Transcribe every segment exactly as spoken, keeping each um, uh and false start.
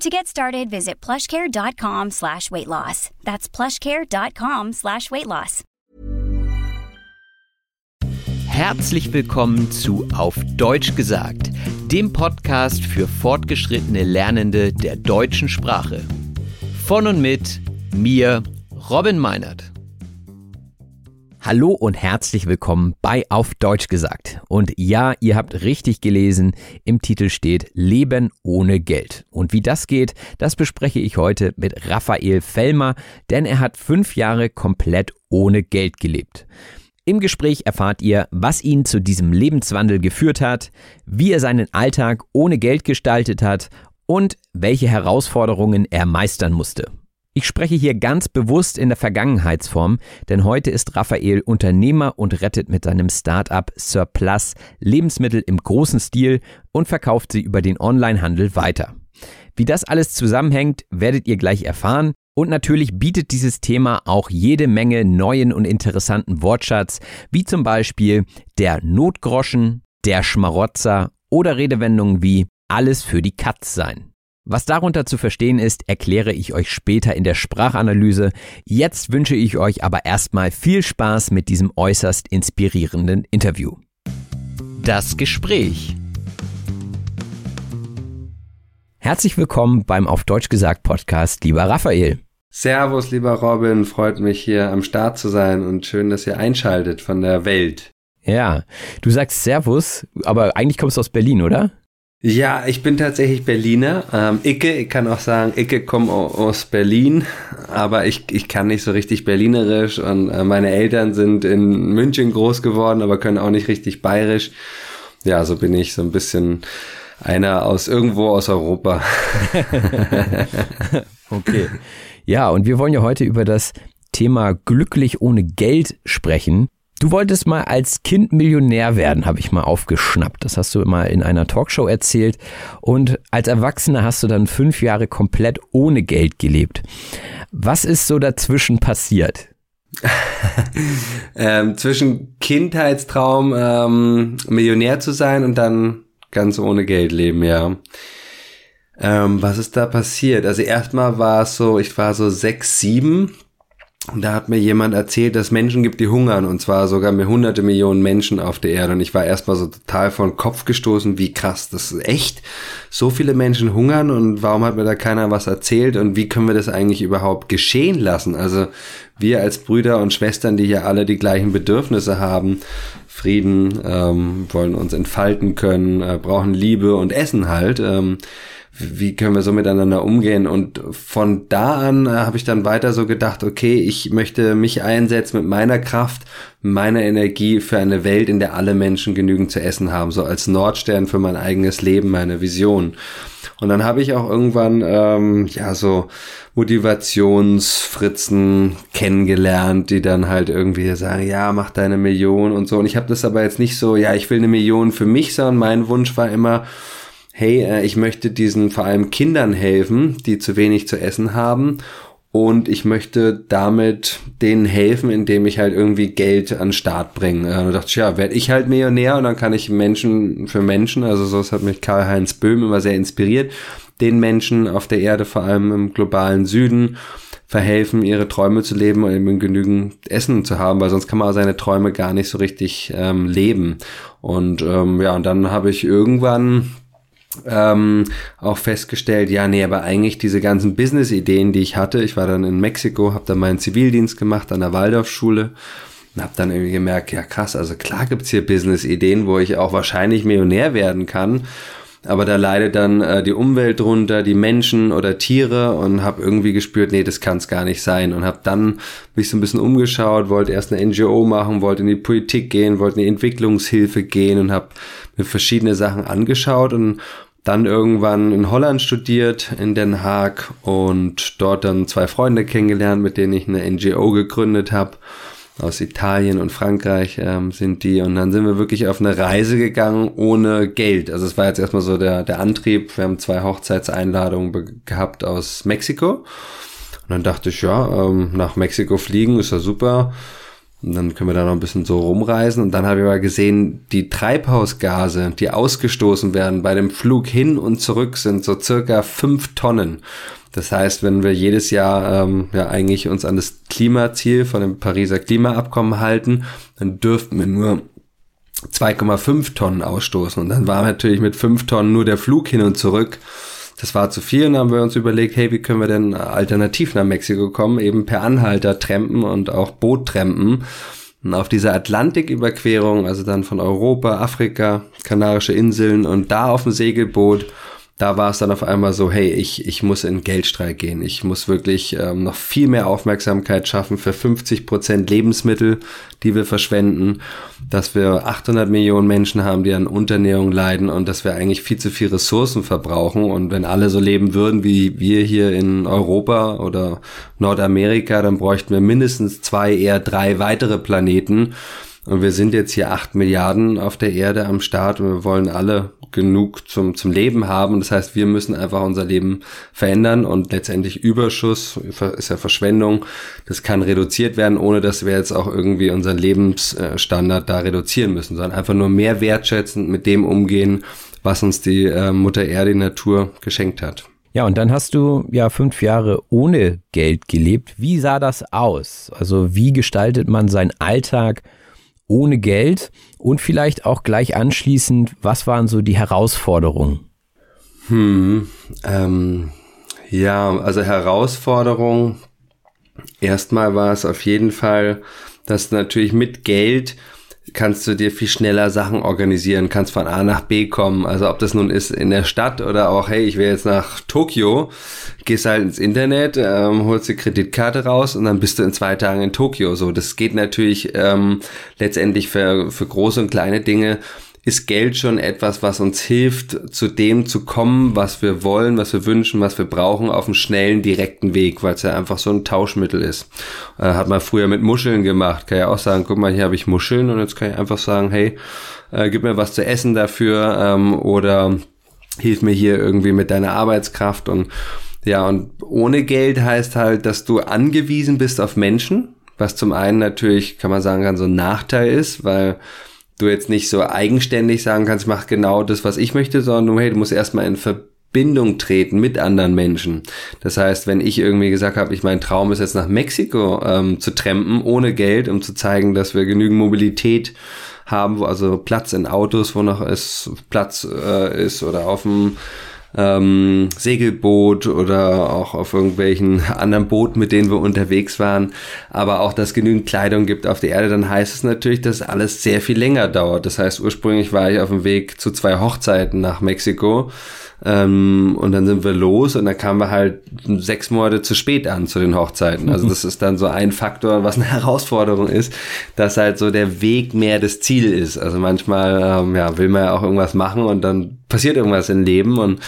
To get started, visit plushcare.com slash weight loss. That's plushcare.com slash weight loss. Herzlich willkommen zu Auf Deutsch gesagt, dem Podcast für fortgeschrittene Lernende der deutschen Sprache. Von und mit mir, Robin Meinert. Hallo und herzlich willkommen bei Auf Deutsch gesagt. Und ja, ihr habt richtig gelesen, im Titel steht Leben ohne Geld. Und wie das geht, das bespreche ich heute mit Raphael Fellmer, denn er hat fünf Jahre komplett ohne Geld gelebt. Im Gespräch erfahrt ihr, was ihn zu diesem Lebenswandel geführt hat, wie er seinen Alltag ohne Geld gestaltet hat und welche Herausforderungen er meistern musste. Ich spreche hier ganz bewusst in der Vergangenheitsform, denn heute ist Raphael Unternehmer und rettet mit seinem Start-up Surplus Lebensmittel im großen Stil und verkauft sie über den Onlinehandel weiter. Wie das alles zusammenhängt, werdet ihr gleich erfahren. Und natürlich bietet dieses Thema auch jede Menge neuen und interessanten Wortschatz, wie zum Beispiel der Notgroschen, der Schmarotzer oder Redewendungen wie alles für die Katz sein. Was darunter zu verstehen ist, erkläre ich euch später in der Sprachanalyse. Jetzt wünsche ich euch aber erstmal viel Spaß mit diesem äußerst inspirierenden Interview. Das Gespräch. Herzlich willkommen beim Auf Deutsch gesagt Podcast, lieber Raphael. Servus, lieber Robin, freut mich hier am Start zu sein und schön, dass ihr einschaltet von der Welt. Ja, du sagst Servus, aber eigentlich kommst du aus Berlin, oder? Ja, ich bin tatsächlich Berliner. Ähm, Icke, ich kann auch sagen, Icke komme aus Berlin, aber ich, ich kann nicht so richtig Berlinerisch und äh, meine Eltern sind in München groß geworden, aber können auch nicht richtig Bayerisch. Ja, so bin ich so ein bisschen einer aus irgendwo aus Europa. Okay. Ja, und wir wollen ja heute über das Thema glücklich ohne Geld sprechen. Du wolltest mal als Kind Millionär werden, habe ich mal aufgeschnappt. Das hast du mal in einer Talkshow erzählt. Und als Erwachsener hast du dann fünf Jahre komplett ohne Geld gelebt. Was ist so dazwischen passiert? ähm, zwischen Kindheitstraum, ähm, Millionär zu sein und dann ganz ohne Geld leben, ja. Ähm, was ist da passiert? Also erstmal war es so, ich war so sechs, sieben. Und da hat mir jemand erzählt, dass Menschen gibt, die hungern, und zwar sogar mehr hunderte Millionen Menschen auf der Erde. Und ich war erstmal so total vor den Kopf gestoßen, wie krass, das ist echt. So viele Menschen hungern und warum hat mir da keiner was erzählt und wie können wir das eigentlich überhaupt geschehen lassen? Also wir als Brüder und Schwestern, die hier alle die gleichen Bedürfnisse haben, Frieden, ähm, wollen uns entfalten können, äh, brauchen Liebe und Essen halt, ähm, wie können wir so miteinander umgehen? Und von da an äh, habe ich dann weiter so gedacht, okay, ich möchte mich einsetzen mit meiner Kraft, meiner Energie für eine Welt, in der alle Menschen genügend zu essen haben, so als Nordstern für mein eigenes Leben, meine Vision. Und dann habe ich auch irgendwann ähm, ja so Motivationsfritzen kennengelernt, die dann halt irgendwie sagen, ja, mach deine Million und so. Und ich habe das aber jetzt nicht so, ja, ich will eine Million für mich, sondern mein Wunsch war immer, hey, ich möchte diesen vor allem Kindern helfen, die zu wenig zu essen haben Und ich möchte damit denen helfen, indem ich halt irgendwie Geld an den Start bringe. Und ich dachte, ja, werde ich halt Millionär und dann kann ich Menschen für Menschen, also so, das hat mich Karl-Heinz Böhm immer sehr inspiriert, den Menschen auf der Erde, vor allem im globalen Süden, verhelfen, ihre Träume zu leben und eben genügend Essen zu haben, weil sonst kann man seine Träume gar nicht so richtig ähm, leben. Und ähm, ja, und dann habe ich irgendwann... Ähm, auch festgestellt, ja, nee, aber eigentlich diese ganzen Business-Ideen, die ich hatte, ich war dann in Mexiko, habe dann meinen Zivildienst gemacht an der Waldorfschule und habe dann irgendwie gemerkt, ja krass, also klar gibt's hier Business-Ideen, wo ich auch wahrscheinlich Millionär werden kann, aber da leidet dann äh, die Umwelt drunter, die Menschen oder Tiere und habe irgendwie gespürt, nee, das kann's gar nicht sein und habe dann mich so ein bisschen umgeschaut, wollte erst eine N G O machen, wollte in die Politik gehen, wollte in die Entwicklungshilfe gehen und habe mir verschiedene Sachen angeschaut und dann irgendwann in Holland studiert, in Den Haag und dort dann zwei Freunde kennengelernt, mit denen ich eine N G O gegründet habe. Aus Italien und Frankreich ähm, sind die und dann sind wir wirklich auf eine Reise gegangen ohne Geld. Also es war jetzt erstmal so der der Antrieb. Wir haben zwei Hochzeitseinladungen be- gehabt aus Mexiko und dann dachte ich, ja, ähm, nach Mexiko fliegen ist ja super. Und dann können wir da noch ein bisschen so rumreisen. Und dann habe ich mal gesehen, die Treibhausgase, die ausgestoßen werden bei dem Flug hin und zurück, sind so circa fünf Tonnen. Das heißt, wenn wir jedes Jahr ähm, ja eigentlich uns an das Klimaziel von dem Pariser Klimaabkommen halten, dann dürften wir nur zwei Komma fünf Tonnen ausstoßen. Und dann war natürlich mit fünf Tonnen nur der Flug hin und zurück. Das war zu viel und dann haben wir uns überlegt, hey, wie können wir denn alternativ nach Mexiko kommen, eben per Anhalter trampen und auch Boot trampen. Und auf dieser Atlantiküberquerung, also dann von Europa, Afrika, Kanarische Inseln und da auf dem Segelboot, da war es dann auf einmal so, hey, ich ich muss in Geldstreik gehen. Ich muss wirklich ähm, noch viel mehr Aufmerksamkeit schaffen für fünfzig Prozent Lebensmittel, die wir verschwenden, dass wir achthundert Millionen Menschen haben, die an Unterernährung leiden und dass wir eigentlich viel zu viel Ressourcen verbrauchen. Und wenn alle so leben würden wie wir hier in Europa oder Nordamerika, dann bräuchten wir mindestens zwei, eher drei weitere Planeten. Und wir sind jetzt hier acht Milliarden auf der Erde am Start und wir wollen alle genug zum zum Leben haben. Das heißt, wir müssen einfach unser Leben verändern und letztendlich Überschuss ist ja Verschwendung. Das kann reduziert werden, ohne dass wir jetzt auch irgendwie unseren Lebensstandard da reduzieren müssen, sondern einfach nur mehr wertschätzend mit dem umgehen, was uns die äh, Mutter Erde, die Natur geschenkt hat. Ja, und dann hast du ja fünf Jahre ohne Geld gelebt. Wie sah das aus? Also wie gestaltet man seinen Alltag ohne Geld und vielleicht auch gleich anschließend, was waren so die Herausforderungen? Hm, ähm, ja, also Herausforderungen, erstmal war es auf jeden Fall, dass natürlich mit Geld kannst du dir viel schneller Sachen organisieren, kannst von A nach B kommen, also ob das nun ist in der Stadt oder auch, hey, ich will jetzt nach Tokio, gehst halt ins Internet, ähm, holst die Kreditkarte raus und dann bist du in zwei Tagen in Tokio. So, das geht natürlich ähm, letztendlich für, für große und kleine Dinge, ist Geld schon etwas, was uns hilft, zu dem zu kommen, was wir wollen, was wir wünschen, was wir brauchen, auf einem schnellen, direkten Weg, weil es ja einfach so ein Tauschmittel ist. Äh, hat man früher mit Muscheln gemacht, kann ja auch sagen, guck mal, hier habe ich Muscheln und jetzt kann ich einfach sagen, hey, äh, gib mir was zu essen dafür ähm, oder hilf mir hier irgendwie mit deiner Arbeitskraft. Und ja, und ohne Geld heißt halt, dass du angewiesen bist auf Menschen, was zum einen natürlich, kann man sagen, kann so ein Nachteil ist, weil du jetzt nicht so eigenständig sagen kannst, mach genau das, was ich möchte, sondern hey, du musst erstmal in Verbindung treten mit anderen Menschen. Das heißt, wenn ich irgendwie gesagt habe, ich mein Traum ist jetzt nach Mexiko ähm, zu trampen, ohne Geld, um zu zeigen, dass wir genügend Mobilität haben, wo also Platz in Autos, wo noch es Platz äh, ist oder auf dem ähm, Segelboot oder auch auf irgendwelchen anderen Booten, mit denen wir unterwegs waren, aber auch, dass genügend Kleidung gibt auf der Erde, dann heißt es natürlich, dass alles sehr viel länger dauert. Das heißt, ursprünglich war ich auf dem Weg zu zwei Hochzeiten nach Mexiko ähm, und dann sind wir los und dann kamen wir halt sechs Monate zu spät an zu den Hochzeiten. Also das ist dann so ein Faktor, was eine Herausforderung ist, dass halt so der Weg mehr das Ziel ist. Also manchmal ähm, ja, will man ja auch irgendwas machen und dann passiert irgendwas im Leben und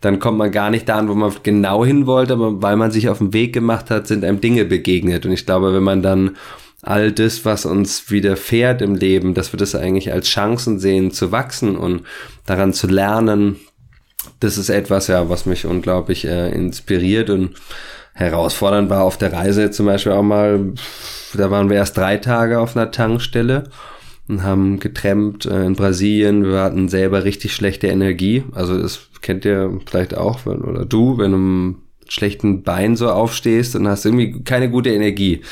dann kommt man gar nicht da an, wo man genau hin wollte, aber weil man sich auf den Weg gemacht hat, sind einem Dinge begegnet. Und ich glaube, wenn man dann all das, was uns widerfährt im Leben, dass wir das eigentlich als Chancen sehen, zu wachsen und daran zu lernen, das ist etwas, ja, was mich unglaublich äh, inspiriert. Und Herausfordernd war auf der Reise zum Beispiel auch mal, da waren wir erst drei Tage auf einer Tankstelle und haben getrampt in Brasilien. Wir hatten selber richtig schlechte Energie. Also das kennt ihr vielleicht auch, wenn, oder du, wenn du mit schlechten Beinen so aufstehst, dann hast du irgendwie keine gute Energie.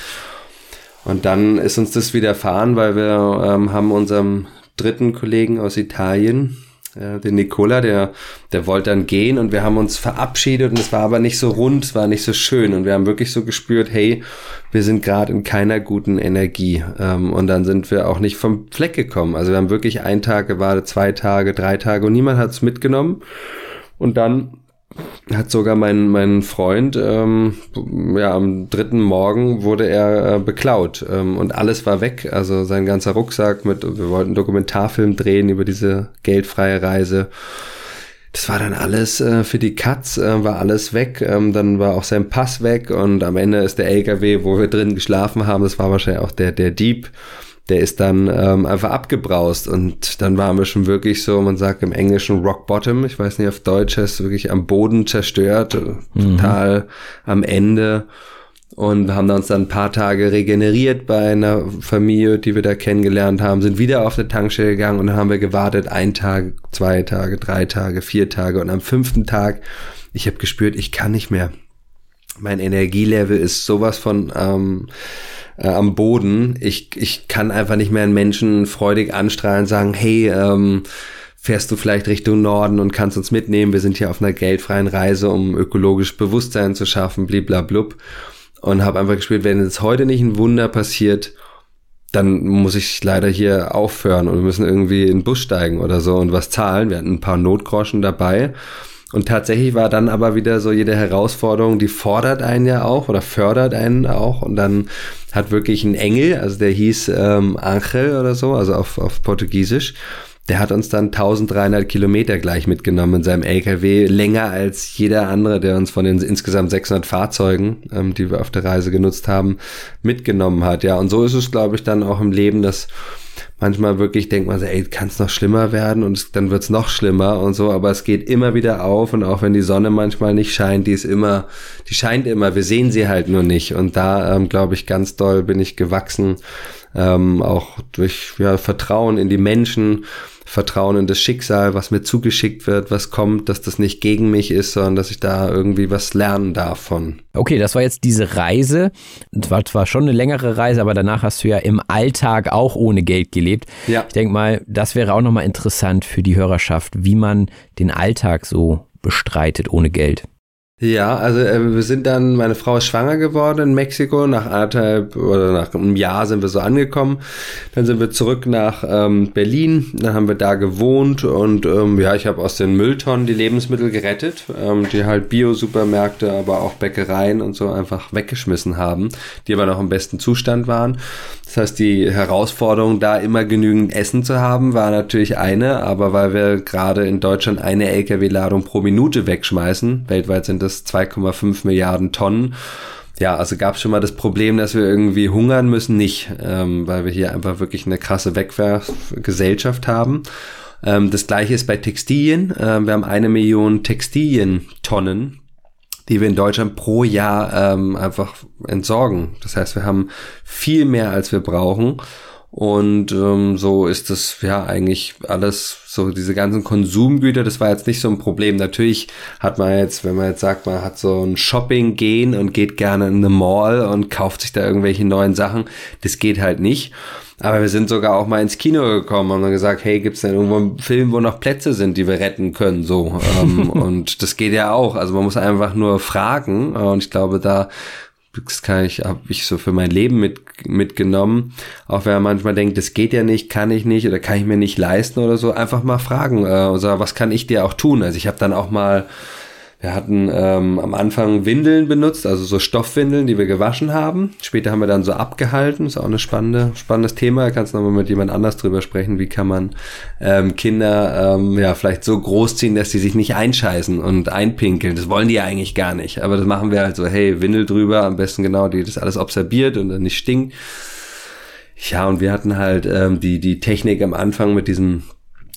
Und dann ist uns das widerfahren, weil wir ähm, haben unserem dritten Kollegen aus Italien, den Nicola, der, der wollte dann gehen und wir haben uns verabschiedet und es war aber nicht so rund, es war nicht so schön und wir haben wirklich so gespürt, hey, wir sind gerade in keiner guten Energie und dann sind wir auch nicht vom Fleck gekommen. Also wir haben wirklich einen Tag gewartet, zwei Tage, drei Tage und niemand hat es mitgenommen und dann hat sogar mein, mein Freund, ähm, ja, am dritten Morgen wurde er äh, beklaut ähm, und alles war weg, also sein ganzer Rucksack mit, wir wollten einen Dokumentarfilm drehen über diese geldfreie Reise, das war dann alles äh, für die Katz, äh, war alles weg, ähm, dann war auch sein Pass weg und am Ende ist der L K W, wo wir drin geschlafen haben, das war wahrscheinlich auch der, der Dieb, der ist dann ähm, einfach abgebraust und dann waren wir schon wirklich so, man sagt im Englischen Rock Bottom, ich weiß nicht, auf Deutsch heißt es wirklich am Boden zerstört, mhm. total am Ende und haben uns dann ein paar Tage regeneriert bei einer Familie, die wir da kennengelernt haben, sind wieder auf der Tankstelle gegangen und dann haben wir gewartet, ein Tag, zwei Tage, drei Tage, vier Tage und am fünften Tag, ich habe gespürt, ich kann nicht mehr. Mein Energielevel ist sowas von ähm, äh, am Boden. Ich ich kann einfach nicht mehr einen Menschen freudig anstrahlen und sagen, hey, ähm, fährst du vielleicht Richtung Norden und kannst uns mitnehmen? Wir sind hier auf einer geldfreien Reise, um ökologisch Bewusstsein zu schaffen, bliblablub. Und habe einfach gespürt, wenn jetzt heute nicht ein Wunder passiert, dann muss ich leider hier aufhören und wir müssen irgendwie in den Bus steigen oder so und was zahlen. Wir hatten ein paar Notgroschen dabei. Und tatsächlich war dann aber wieder so jede Herausforderung, die fordert einen ja auch oder fördert einen auch. Und dann hat wirklich ein Engel, also der hieß ähm, Angel oder so, also auf, auf Portugiesisch, der hat uns dann dreizehnhundert Kilometer gleich mitgenommen in seinem L K W, länger als jeder andere, der uns von den insgesamt sechshundert Fahrzeugen, ähm, die wir auf der Reise genutzt haben, mitgenommen hat. Ja, und so ist es, glaube ich, dann auch im Leben, dass manchmal wirklich denkt man so, ey, kann es noch schlimmer werden und es, dann wird's noch schlimmer und so, aber es geht immer wieder auf und auch wenn die Sonne manchmal nicht scheint, die ist immer, die scheint immer, wir sehen sie halt nur nicht und da, ähm, glaube ich, ganz doll bin ich gewachsen, ähm, auch durch ja, Vertrauen in die Menschen, Vertrauen in das Schicksal, was mir zugeschickt wird, was kommt, dass das nicht gegen mich ist, sondern dass ich da irgendwie was lernen darf von. Okay, das war jetzt diese Reise. Das war zwar schon eine längere Reise, aber danach hast du ja im Alltag auch ohne Geld gelebt. Ja. Ich denke mal, das wäre auch nochmal interessant für die Hörerschaft, wie man den Alltag so bestreitet ohne Geld. Ja, also äh, wir sind dann, meine Frau ist schwanger geworden in Mexiko, nach anderthalb oder nach einem Jahr sind wir so angekommen, dann sind wir zurück nach ähm, Berlin, dann haben wir da gewohnt und ähm, ja, ich habe aus den Mülltonnen die Lebensmittel gerettet, ähm, die halt Bio-Supermärkte, aber auch Bäckereien und so einfach weggeschmissen haben, die aber noch im besten Zustand waren. Das heißt, die Herausforderung, da immer genügend Essen zu haben, war natürlich eine, aber weil wir gerade in Deutschland eine L K W-Ladung pro Minute wegschmeißen, weltweit sind das zwei Komma fünf Milliarden Tonnen. Ja, also gab es schon mal das Problem, dass wir irgendwie hungern müssen, nicht, ähm, weil wir hier einfach wirklich eine krasse Wegwerfgesellschaft haben. Ähm, das Gleiche ist bei Textilien. Ähm, wir haben eine Million Textilientonnen, die wir in Deutschland pro Jahr ähm, einfach entsorgen. Das heißt, wir haben viel mehr, als wir brauchen. Und ähm, so ist das ja eigentlich alles, so diese ganzen Konsumgüter, das war jetzt nicht so ein Problem. Natürlich hat man jetzt, wenn man jetzt sagt, man hat so ein Shopping-Gehen und geht gerne in eine Mall und kauft sich da irgendwelche neuen Sachen, das geht halt nicht. Aber wir sind sogar auch mal ins Kino gekommen und haben dann gesagt, hey, gibt's denn irgendwo einen Film, wo noch Plätze sind, die wir retten können, so. ähm, und das geht ja auch, also man muss einfach nur fragen und ich glaube, da das kann ich, habe ich so für mein Leben mit, mitgenommen, auch wenn man manchmal denkt, das geht ja nicht, kann ich nicht oder kann ich mir nicht leisten oder so, einfach mal fragen, äh, also was kann ich dir auch tun? Also ich habe dann auch mal, wir hatten ähm, am Anfang Windeln benutzt, also so Stoffwindeln, die wir gewaschen haben, später haben wir dann so abgehalten, ist auch ein spannende, spannendes Thema, da kannst du nochmal mit jemand anders drüber sprechen, wie kann man ähm, Kinder ähm, ja vielleicht so großziehen, dass sie sich nicht einscheißen und einpinkeln, das wollen die ja eigentlich gar nicht, aber das machen wir halt so, hey, Windel drüber, am besten genau, die das alles absorbiert und dann nicht stinkt. Ja, und wir hatten halt ähm, die die Technik am Anfang mit diesem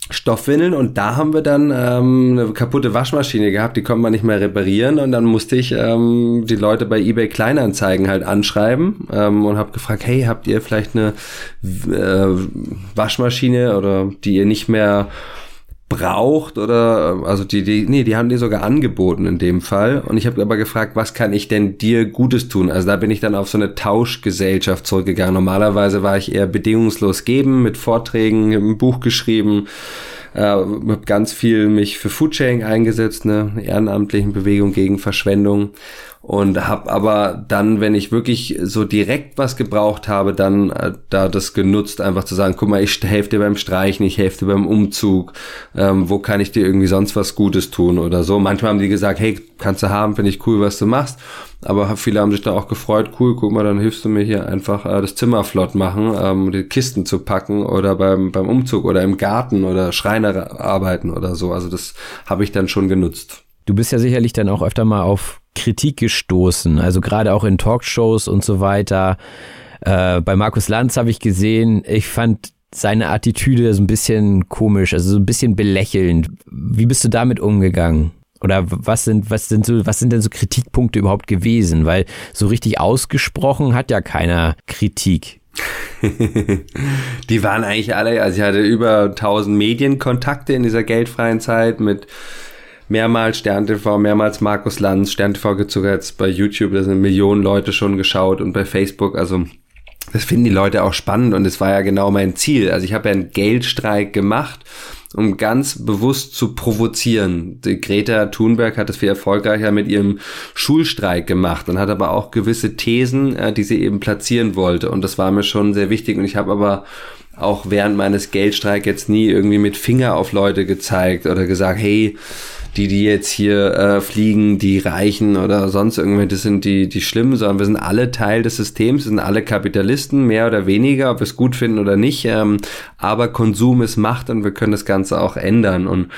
Stoffwindeln und da haben wir dann ähm, eine kaputte Waschmaschine gehabt, die konnte man nicht mehr reparieren und dann musste ich ähm, die Leute bei eBay Kleinanzeigen halt anschreiben ähm, und habe gefragt, hey, habt ihr vielleicht eine äh, Waschmaschine oder die ihr nicht mehr braucht oder also die, die nee, die haben die sogar angeboten in dem Fall und ich habe aber gefragt, was kann ich denn dir Gutes tun? Also da bin ich dann auf so eine Tauschgesellschaft zurückgegangen. Normalerweise war ich eher bedingungslos geben, mit Vorträgen, ein Buch geschrieben, äh, habe ganz viel mich für Foodsharing eingesetzt, ne, eine ehrenamtliche Bewegung gegen Verschwendung und habe aber dann, wenn ich wirklich so direkt was gebraucht habe, dann äh, da das genutzt, einfach zu sagen, guck mal, ich helfe dir beim Streichen, ich helfe dir beim Umzug, ähm, wo kann ich dir irgendwie sonst was Gutes tun oder so. Manchmal haben die gesagt, hey, kannst du haben, finde ich cool, was du machst. Aber viele haben sich da auch gefreut, cool, guck mal, dann hilfst du mir hier einfach äh, das Zimmer flott machen, ähm, die Kisten zu packen oder beim beim Umzug oder im Garten oder Schreiner arbeiten oder so. Also das habe ich dann schon genutzt. Du bist ja sicherlich dann auch öfter mal auf Kritik gestoßen, also gerade auch in Talkshows und so weiter. Äh, bei Markus Lanz habe ich gesehen, ich fand seine Attitüde so ein bisschen komisch, also so ein bisschen belächelnd. Wie bist du damit umgegangen? Oder was sind, was sind so, was sind denn so Kritikpunkte überhaupt gewesen? Weil so richtig ausgesprochen hat ja keiner Kritik. Die waren eigentlich alle, also ich hatte über tausend Medienkontakte in dieser geldfreien Zeit mit mehrmals Stern T V, mehrmals Markus Lanz, Stern T V gibt es sogar jetzt bei YouTube, da sind Millionen Leute schon geschaut und bei Facebook, also das finden die Leute auch spannend und das war ja genau mein Ziel. Also ich habe ja einen Geldstreik gemacht, um ganz bewusst zu provozieren. Die Greta Thunberg hat es viel erfolgreicher mit ihrem Schulstreik gemacht und hat aber auch gewisse Thesen, die sie eben platzieren wollte und das war mir schon sehr wichtig und ich habe aber auch während meines Geldstreiks jetzt nie irgendwie mit Finger auf Leute gezeigt oder gesagt, hey, die, die jetzt hier äh, fliegen, die Reichen oder sonst irgendwie, das sind die, die Schlimmen, sondern wir sind alle Teil des Systems, wir sind alle Kapitalisten, mehr oder weniger, ob wir es gut finden oder nicht, ähm, aber Konsum ist Macht und wir können das Ganze auch ändern und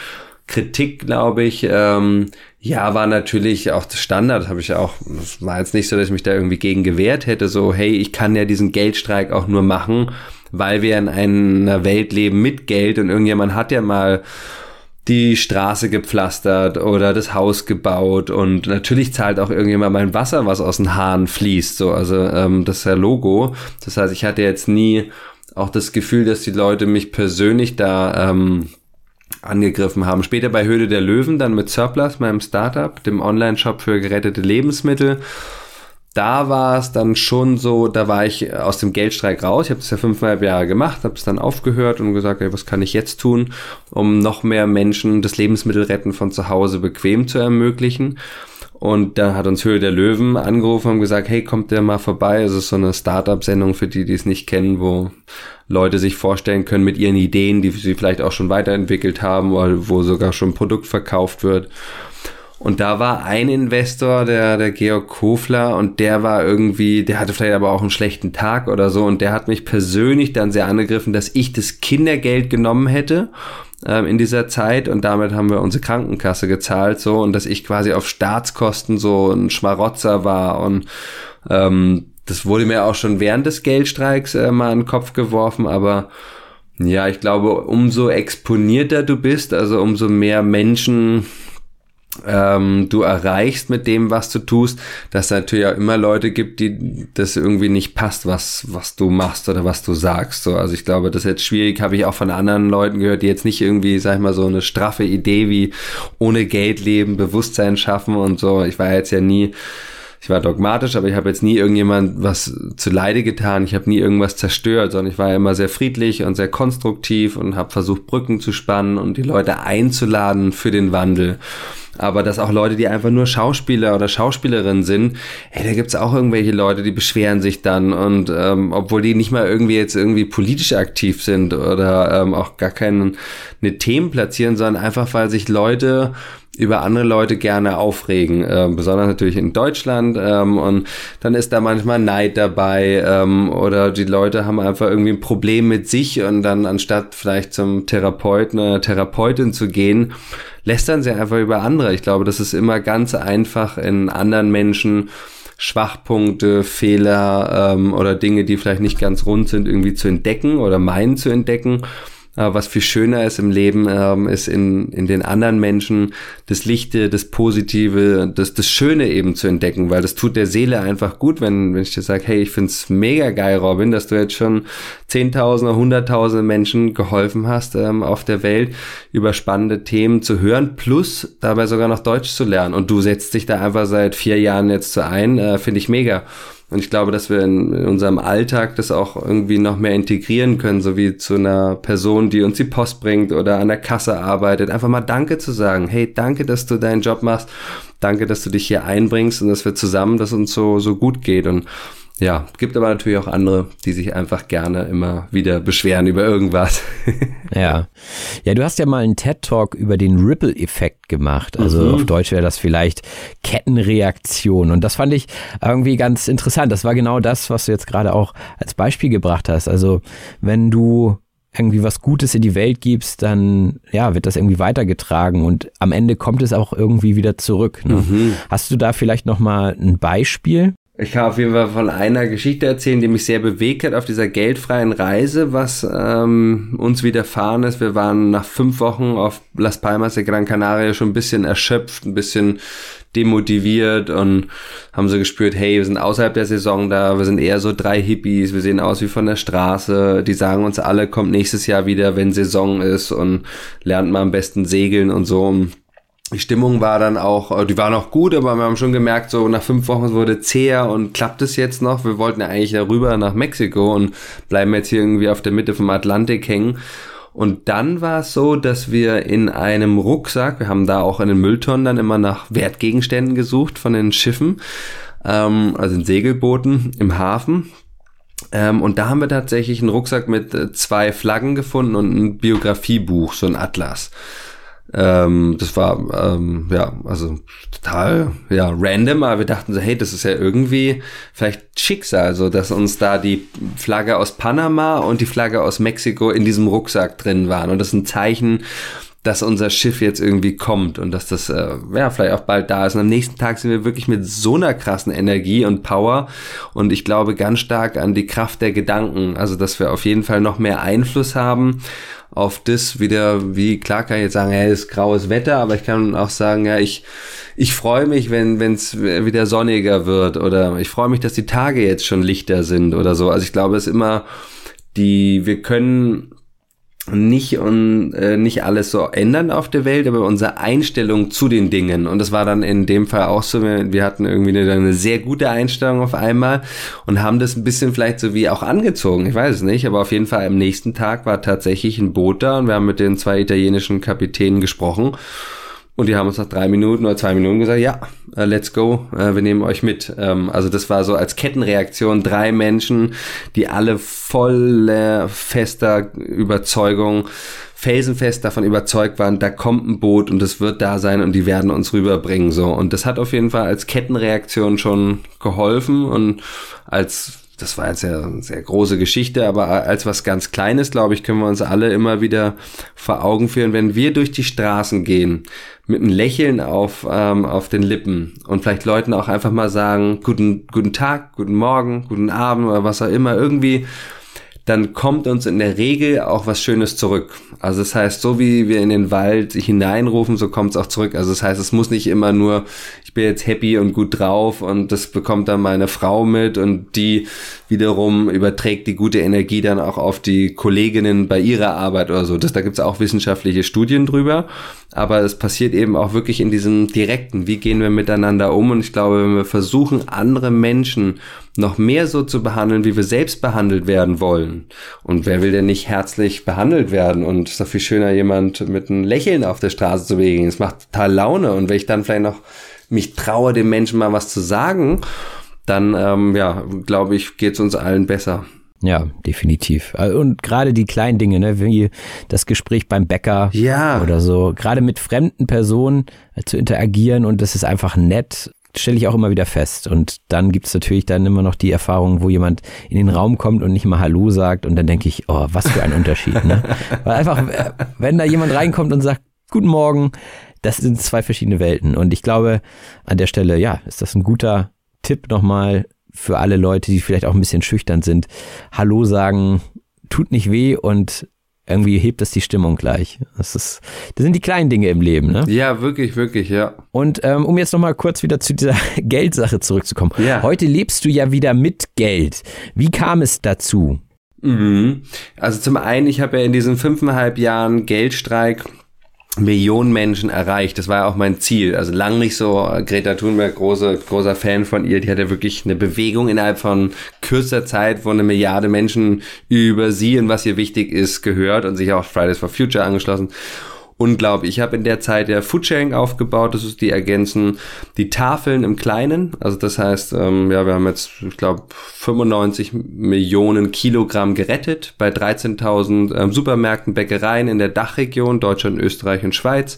Kritik, glaube ich, ähm, ja, war natürlich auch das Standard, habe ich ja auch, es war jetzt nicht so, dass ich mich da irgendwie gegen gewehrt hätte, so, hey, ich kann ja diesen Geldstreik auch nur machen, weil wir in einer Welt leben mit Geld und irgendjemand hat ja mal die Straße gepflastert oder das Haus gebaut und natürlich zahlt auch irgendjemand mein Wasser, was aus den Haaren fließt, so, also ähm, das ist ja Logo, das heißt, ich hatte jetzt nie auch das Gefühl, dass die Leute mich persönlich da ähm, angegriffen haben. Später bei Höhle der Löwen, dann mit Surplus, meinem Startup, dem Online-Shop für gerettete Lebensmittel, da war es dann schon so, da war ich aus dem Geldstreik raus, ich habe das ja fünfeinhalb Jahre gemacht, habe es dann aufgehört und gesagt, ey, was kann ich jetzt tun, um noch mehr Menschen das Lebensmittelretten von zu Hause bequem zu ermöglichen. Und da hat uns Höhle der Löwen angerufen und gesagt, hey, kommt der mal vorbei. Es ist so eine Startup-Sendung für die, die es nicht kennen, wo Leute sich vorstellen können mit ihren Ideen, die sie vielleicht auch schon weiterentwickelt haben oder wo sogar schon ein Produkt verkauft wird. Und da war ein Investor, der der Georg Kofler, und der war irgendwie, der hatte vielleicht aber auch einen schlechten Tag oder so und der hat mich persönlich dann sehr angegriffen, dass ich das Kindergeld genommen hätte ähm, in dieser Zeit und damit haben wir unsere Krankenkasse gezahlt so und dass ich quasi auf Staatskosten so ein Schmarotzer war und ähm, das wurde mir auch schon während des Geldstreiks äh, mal in den Kopf geworfen, aber ja, ich glaube, umso exponierter du bist, also umso mehr Menschen Ähm, du erreichst mit dem, was du tust, dass es natürlich auch immer Leute gibt, die das irgendwie nicht passt, was was du machst oder was du sagst. So, also ich glaube, das ist jetzt schwierig, habe ich auch von anderen Leuten gehört, die jetzt nicht irgendwie, sag ich mal, so eine straffe Idee wie ohne Geld leben, Bewusstsein schaffen und so. Ich war jetzt ja nie, ich war dogmatisch, aber ich habe jetzt nie irgendjemand was zu Leide getan, ich habe nie irgendwas zerstört, sondern ich war ja immer sehr friedlich und sehr konstruktiv und habe versucht, Brücken zu spannen und die Leute einzuladen für den Wandel. Aber dass auch Leute, die einfach nur Schauspieler oder Schauspielerinnen sind, ey, da gibt's auch irgendwelche Leute, die beschweren sich dann und ähm, obwohl die nicht mal irgendwie jetzt irgendwie politisch aktiv sind oder ähm, auch gar keine ne Themen platzieren, sondern einfach, weil sich Leute über andere Leute gerne aufregen, ähm, besonders natürlich in Deutschland ähm, und dann ist da manchmal Neid dabei ähm, oder die Leute haben einfach irgendwie ein Problem mit sich und dann anstatt vielleicht zum Therapeuten oder Therapeutin zu gehen, lästern sie einfach über andere. Ich glaube, das ist immer ganz einfach in anderen Menschen Schwachpunkte, Fehler ähm, oder Dinge, die vielleicht nicht ganz rund sind, irgendwie zu entdecken oder meinen zu entdecken. äh, was viel schöner ist im Leben, äh, ist in in den anderen Menschen das Lichte, das Positive, das das Schöne eben zu entdecken, weil das tut der Seele einfach gut, wenn wenn ich dir sage, hey, ich find's mega geil, Robin, dass du jetzt schon Zehntausende, Hunderttausende Menschen geholfen hast ähm, auf der Welt, über spannende Themen zu hören, plus dabei sogar noch Deutsch zu lernen. Und du setzt dich da einfach seit vier Jahren jetzt so ein, äh, finde ich mega. Und ich glaube, dass wir in, in unserem Alltag das auch irgendwie noch mehr integrieren können, so wie zu einer Person, die uns die Post bringt oder an der Kasse arbeitet, einfach mal Danke zu sagen. Hey, danke, dass du deinen Job machst. Danke, dass du dich hier einbringst und dass wir zusammen, dass uns so, so gut geht. Und ja, gibt aber natürlich auch andere, die sich einfach gerne immer wieder beschweren über irgendwas. Ja. Ja, du hast ja mal einen TED-Talk über den Ripple-Effekt gemacht. Also mhm. auf Deutsch wäre das vielleicht Kettenreaktion. Und das fand ich irgendwie ganz interessant. Das war genau das, was du jetzt gerade auch als Beispiel gebracht hast. Also wenn du irgendwie was Gutes in die Welt gibst, dann ja, wird das irgendwie weitergetragen und am Ende kommt es auch irgendwie wieder zurück. Ne? Mhm. Hast du da vielleicht nochmal ein Beispiel? Ich kann auf jeden Fall von einer Geschichte erzählen, die mich sehr bewegt hat auf dieser geldfreien Reise, was ähm, uns widerfahren ist. Wir waren nach fünf Wochen auf Las Palmas de Gran Canaria schon ein bisschen erschöpft, ein bisschen demotiviert und haben so gespürt, hey, wir sind außerhalb der Saison da, wir sind eher so drei Hippies, wir sehen aus wie von der Straße, die sagen uns alle, kommt nächstes Jahr wieder, wenn Saison ist und lernt mal am besten segeln und so. Die Stimmung war dann auch, die war noch gut, aber wir haben schon gemerkt, so nach fünf Wochen wurde zäher und klappt es jetzt noch? Wir wollten ja eigentlich darüber nach Mexiko und bleiben jetzt hier irgendwie auf der Mitte vom Atlantik hängen. Und dann war es so, dass wir in einem Rucksack, wir haben da auch in den Mülltonnen dann immer nach Wertgegenständen gesucht von den Schiffen, ähm, also in Segelbooten im Hafen. Ähm, und da haben wir tatsächlich einen Rucksack mit zwei Flaggen gefunden und ein Biografiebuch, so ein Atlas. Ähm, das war, ähm, ja, also total, ja, random, aber wir dachten so, hey, das ist ja irgendwie vielleicht Schicksal, so, dass uns da die Flagge aus Panama und die Flagge aus Mexiko in diesem Rucksack drin waren und das ist ein Zeichen, dass unser Schiff jetzt irgendwie kommt und dass das, äh, ja, vielleicht auch bald da ist. Und am nächsten Tag sind wir wirklich mit so einer krassen Energie und Power und ich glaube ganz stark an die Kraft der Gedanken, also dass wir auf jeden Fall noch mehr Einfluss haben auf das wieder, wie, klar kann ich jetzt sagen, ja, es ist graues Wetter, aber ich kann auch sagen, ja, ich ich freue mich, wenn es wieder sonniger wird oder ich freue mich, dass die Tage jetzt schon lichter sind oder so. Also ich glaube, es ist immer die, wir können nicht und äh, nicht alles so ändern auf der Welt, aber unsere Einstellung zu den Dingen. Und das war dann in dem Fall auch so, wir, wir hatten irgendwie eine, eine sehr gute Einstellung auf einmal und haben das ein bisschen vielleicht so wie auch angezogen, ich weiß es nicht, aber auf jeden Fall am nächsten Tag war tatsächlich ein Boot da und wir haben mit den zwei italienischen Kapitänen gesprochen und die haben uns nach drei Minuten oder zwei Minuten gesagt, ja, uh, let's go, uh, wir nehmen euch mit. Ähm, also das war so als Kettenreaktion drei Menschen, die alle voller fester Überzeugung, felsenfest davon überzeugt waren, da kommt ein Boot und es wird da sein und die werden uns rüberbringen. So. Und das hat auf jeden Fall als Kettenreaktion schon geholfen und als, das war jetzt ja eine sehr große Geschichte, aber als was ganz Kleines, glaube ich, können wir uns alle immer wieder vor Augen führen, wenn wir durch die Straßen gehen, mit einem Lächeln auf ähm, auf den Lippen und vielleicht Leuten auch einfach mal sagen, guten guten Tag, guten Morgen, guten Abend oder was auch immer, irgendwie, dann kommt uns in der Regel auch was Schönes zurück. Also das heißt, so wie wir in den Wald hineinrufen, so kommt es auch zurück. Also das heißt, es muss nicht immer nur, ich bin jetzt happy und gut drauf und das bekommt dann meine Frau mit und die wiederum überträgt die gute Energie dann auch auf die Kolleginnen bei ihrer Arbeit oder so. Das, da gibt es auch wissenschaftliche Studien drüber, aber es passiert eben auch wirklich in diesem Direkten, wie gehen wir miteinander um und ich glaube, wenn wir versuchen, andere Menschen noch mehr so zu behandeln, wie wir selbst behandelt werden wollen. Und wer will denn nicht herzlich behandelt werden? Und es ist doch viel schöner, jemand mit einem Lächeln auf der Straße zu begegnen. Es macht total Laune. Und wenn ich dann vielleicht noch mich traue, dem Menschen mal was zu sagen, dann, ähm, ja, glaube ich, geht es uns allen besser. Ja, definitiv. Und gerade die kleinen Dinge, ne, wie das Gespräch beim Bäcker ja. oder so, gerade mit fremden Personen zu interagieren und das ist einfach nett. Stelle ich auch immer wieder fest. Und dann gibt es natürlich dann immer noch die Erfahrung, wo jemand in den Raum kommt und nicht mal Hallo sagt und dann denke ich, oh, was für ein Unterschied. Ne? Weil einfach, wenn da jemand reinkommt und sagt, guten Morgen, das sind zwei verschiedene Welten. Und ich glaube, an der Stelle, ja, ist das ein guter Tipp nochmal für alle Leute, die vielleicht auch ein bisschen schüchtern sind. Hallo sagen tut nicht weh und irgendwie hebt das die Stimmung gleich. Das ist, das sind die kleinen Dinge im Leben, ne? Ja, wirklich, wirklich, ja. Und ähm, um jetzt nochmal kurz wieder zu dieser Geldsache zurückzukommen. Ja. Heute lebst du ja wieder mit Geld. Wie kam es dazu? Mhm. Also zum einen, ich habe ja in diesen fünfeinhalb Jahren Geldstreik Millionen Menschen erreicht. Das war ja auch mein Ziel. Also lang nicht so. Greta Thunberg, große, großer Fan von ihr, die hat ja wirklich eine Bewegung innerhalb von kürzer Zeit, wo eine Milliarde Menschen über sie und was ihr wichtig ist, gehört und sich auch Fridays for Future angeschlossen. Unglaublich. Ich habe in der Zeit ja Foodsharing aufgebaut. Das ist die ergänzen die Tafeln im Kleinen. Also das heißt, ähm, ja, wir haben jetzt, ich glaube, fünfundneunzig Millionen Kilogramm gerettet bei dreizehntausend ähm, Supermärkten, Bäckereien in der Dachregion Deutschland, Österreich und Schweiz.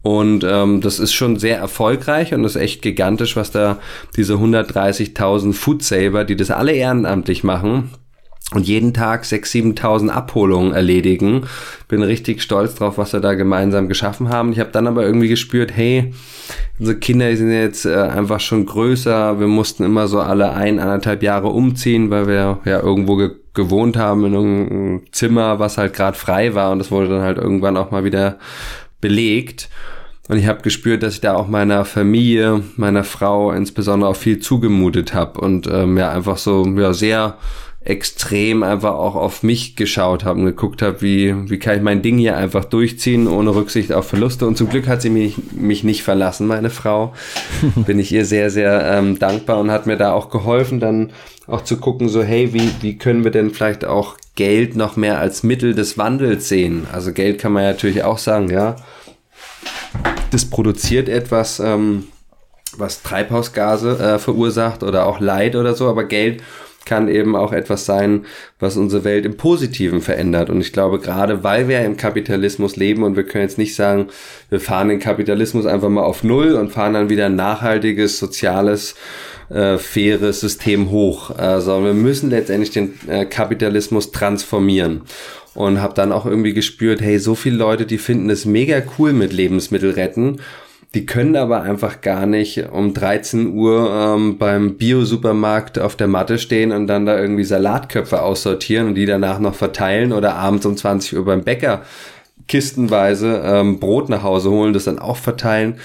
Und ähm, das ist schon sehr erfolgreich und ist echt gigantisch, was da diese hundertdreißigtausend Foodsaver, die das alle ehrenamtlich machen, und jeden Tag sechstausend, siebentausend Abholungen erledigen. Bin richtig stolz drauf, was wir da gemeinsam geschaffen haben. Ich habe dann aber irgendwie gespürt, hey, unsere Kinder sind jetzt äh, einfach schon größer. Wir mussten immer so alle ein, anderthalb Jahre umziehen, weil wir ja irgendwo ge- gewohnt haben in irgendeinem Zimmer, was halt gerade frei war. Und das wurde dann halt irgendwann auch mal wieder belegt. Und ich habe gespürt, dass ich da auch meiner Familie, meiner Frau insbesondere auch viel zugemutet habe. Und ähm, ja, einfach so ja sehr... extrem einfach auch auf mich geschaut habe und geguckt habe, wie wie kann ich mein Ding hier einfach durchziehen, ohne Rücksicht auf Verluste. Und zum Glück hat sie mich, mich nicht verlassen, meine Frau. Bin ich ihr sehr, sehr ähm, dankbar und hat mir da auch geholfen, dann auch zu gucken, so hey, wie wie können wir denn vielleicht auch Geld noch mehr als Mittel des Wandels sehen? Also Geld kann man ja natürlich auch sagen, ja, das produziert etwas, ähm, was Treibhausgase äh, verursacht oder auch Leid oder so, aber Geld kann eben auch etwas sein, was unsere Welt im Positiven verändert. Und ich glaube, gerade weil wir im Kapitalismus leben und wir können jetzt nicht sagen, wir fahren den Kapitalismus einfach mal auf Null und fahren dann wieder ein nachhaltiges, soziales, äh, faires System hoch. Also wir müssen letztendlich den äh, Kapitalismus transformieren. Und habe dann auch irgendwie gespürt, hey, so viele Leute, die finden es mega cool mit Lebensmittel retten. Die können aber einfach gar nicht um dreizehn Uhr ähm, beim Bio-Supermarkt auf der Matte stehen und dann da irgendwie Salatköpfe aussortieren und die danach noch verteilen oder abends um zwanzig Uhr beim Bäcker kistenweise ähm, Brot nach Hause holen, das dann auch verteilen.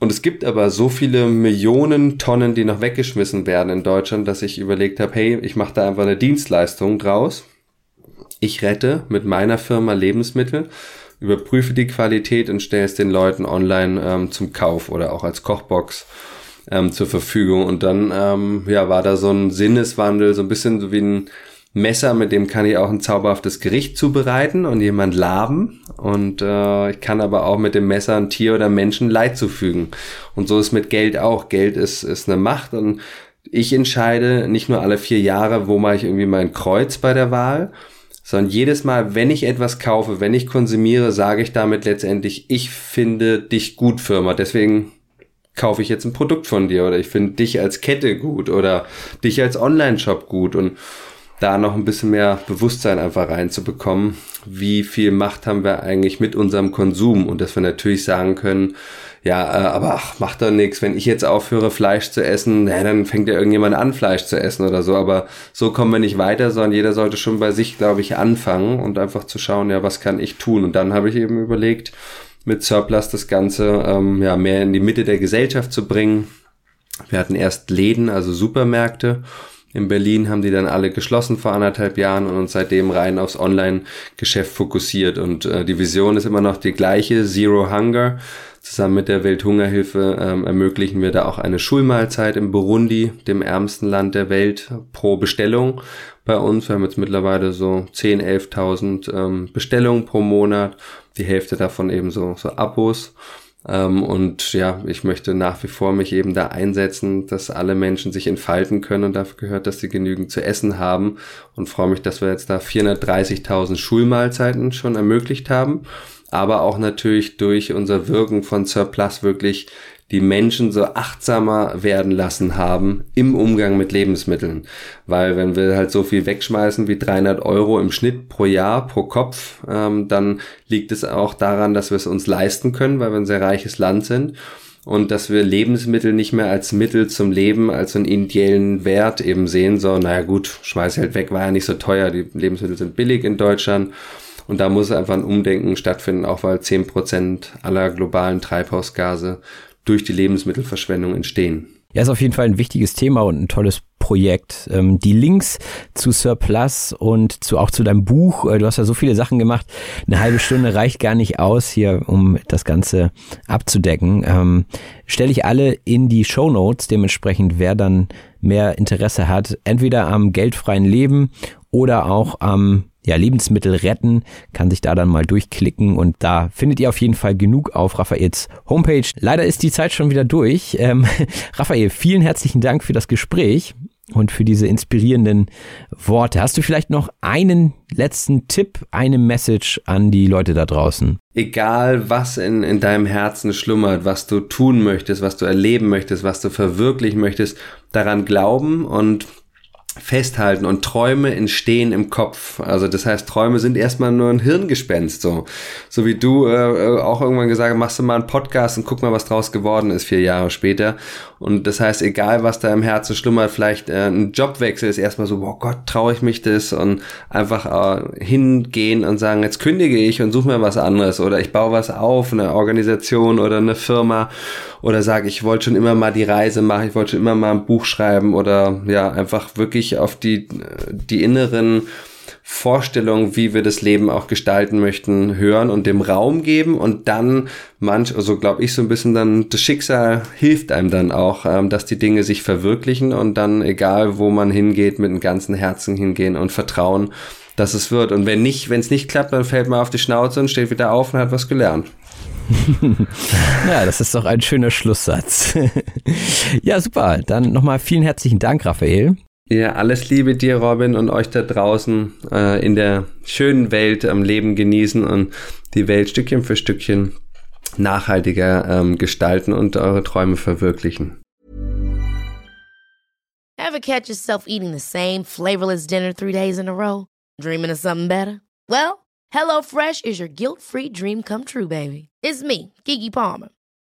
Und es gibt aber so viele Millionen Tonnen, die noch weggeschmissen werden in Deutschland, dass ich überlegt habe, hey, ich mache da einfach eine Dienstleistung draus. Ich rette mit meiner Firma Lebensmittel, überprüfe die Qualität und stelle es den Leuten online ähm, zum Kauf oder auch als Kochbox ähm, zur Verfügung. Und dann ähm, ja, war da so ein Sinneswandel, so ein bisschen so wie ein Messer, mit dem kann ich auch ein zauberhaftes Gericht zubereiten und jemand laben. Und äh, ich kann aber auch mit dem Messer ein Tier oder Menschen Leid zufügen. Und so ist mit Geld auch. Geld ist, ist eine Macht und ich entscheide nicht nur alle vier Jahre, wo mache ich irgendwie mein Kreuz bei der Wahl, sondern jedes Mal, wenn ich etwas kaufe, wenn ich konsumiere, sage ich damit letztendlich, ich finde dich gut, Firma, deswegen kaufe ich jetzt ein Produkt von dir oder ich finde dich als Kette gut oder dich als Online-Shop gut und da noch ein bisschen mehr Bewusstsein einfach reinzubekommen, wie viel Macht haben wir eigentlich mit unserem Konsum und dass wir natürlich sagen können, ja, aber ach, macht doch nichts, wenn ich jetzt aufhöre Fleisch zu essen, na, dann fängt ja irgendjemand an Fleisch zu essen oder so, aber so kommen wir nicht weiter, sondern jeder sollte schon bei sich, glaube ich, anfangen und einfach zu schauen, ja, was kann ich tun und dann habe ich eben überlegt, mit Surplus das Ganze ähm, ja mehr in die Mitte der Gesellschaft zu bringen. Wir hatten erst Läden, also Supermärkte, in Berlin haben die dann alle geschlossen vor anderthalb Jahren und uns seitdem rein aufs Online-Geschäft fokussiert. Und äh, die Vision ist immer noch die gleiche, Zero Hunger. Zusammen mit der Welthungerhilfe ähm, ermöglichen wir da auch eine Schulmahlzeit in Burundi, dem ärmsten Land der Welt, pro Bestellung bei uns. Wir haben jetzt mittlerweile so zehntausend, elftausend ähm, Bestellungen pro Monat, die Hälfte davon eben so, so Abos. Ähm, und ja, ich möchte nach wie vor mich eben da einsetzen, dass alle Menschen sich entfalten können und dafür gehört, dass sie genügend zu essen haben und freue mich, dass wir jetzt da vierhundertdreißigtausend Schulmahlzeiten schon ermöglicht haben, aber auch natürlich durch unser Wirken von Surplus wirklich die Menschen so achtsamer werden lassen haben im Umgang mit Lebensmitteln. Weil wenn wir halt so viel wegschmeißen wie dreihundert Euro im Schnitt pro Jahr, pro Kopf, ähm, dann liegt es auch daran, dass wir es uns leisten können, weil wir ein sehr reiches Land sind und dass wir Lebensmittel nicht mehr als Mittel zum Leben, als so einen ideellen Wert eben sehen. So, naja gut, schmeiß halt weg, war ja nicht so teuer, die Lebensmittel sind billig in Deutschland. Und da muss einfach ein Umdenken stattfinden, auch weil zehn Prozent aller globalen Treibhausgase durch die Lebensmittelverschwendung entstehen. Ja, ist auf jeden Fall ein wichtiges Thema und ein tolles Projekt. Die Links zu Surplus und zu auch zu deinem Buch, du hast ja so viele Sachen gemacht, eine halbe Stunde reicht gar nicht aus hier, um das Ganze abzudecken. Ähm, stelle ich alle in die Shownotes, dementsprechend wer dann mehr Interesse hat, entweder am geldfreien Leben oder auch am ja, Lebensmittel retten, kann sich da dann mal durchklicken und da findet ihr auf jeden Fall genug auf Raphaels Homepage. Leider ist die Zeit schon wieder durch. Ähm, Raphael, vielen herzlichen Dank für das Gespräch und für diese inspirierenden Worte. Hast du vielleicht noch einen letzten Tipp, eine Message an die Leute da draußen? Egal, was in, in deinem Herzen schlummert, was du tun möchtest, was du erleben möchtest, was du verwirklichen möchtest, daran glauben und festhalten, und Träume entstehen im Kopf. Also das heißt, Träume sind erstmal nur ein Hirngespenst. So so wie du äh, auch irgendwann gesagt hast, machst du mal einen Podcast und guck mal, was draus geworden ist vier Jahre später. Und das heißt, egal, was da im Herzen schlummert, vielleicht äh, ein Jobwechsel ist erstmal so, oh Gott, traue ich mich das? Und einfach äh, hingehen und sagen, jetzt kündige ich und suche mir was anderes. Oder ich baue was auf, eine Organisation oder eine Firma. Oder sage, ich wollte schon immer mal die Reise machen, ich wollte schon immer mal ein Buch schreiben. Oder ja, einfach wirklich auf die, die inneren Vorstellungen, wie wir das Leben auch gestalten möchten, hören und dem Raum geben und dann manch, also glaube ich so ein bisschen dann, das Schicksal hilft einem dann auch, ähm, dass die Dinge sich verwirklichen und dann, egal wo man hingeht, mit dem ganzen Herzen hingehen und vertrauen, dass es wird. Und wenn nicht, wenn es nicht klappt, dann fällt man auf die Schnauze und steht wieder auf und hat was gelernt. Ja, das ist doch ein schöner Schlusssatz. Ja, super. Dann nochmal vielen herzlichen Dank, Raphael. Ja, alles Liebe dir, Robin, und euch da draußen äh, in der schönen Welt am Leben genießen und die Welt Stückchen für Stückchen nachhaltiger ähm, gestalten und eure Träume verwirklichen. Ever catch yourself eating the same flavorless dinner three days in a row? Dreaming of something better? Well, HelloFresh is your guilt-free dream come true, baby. It's me, Keke Palmer.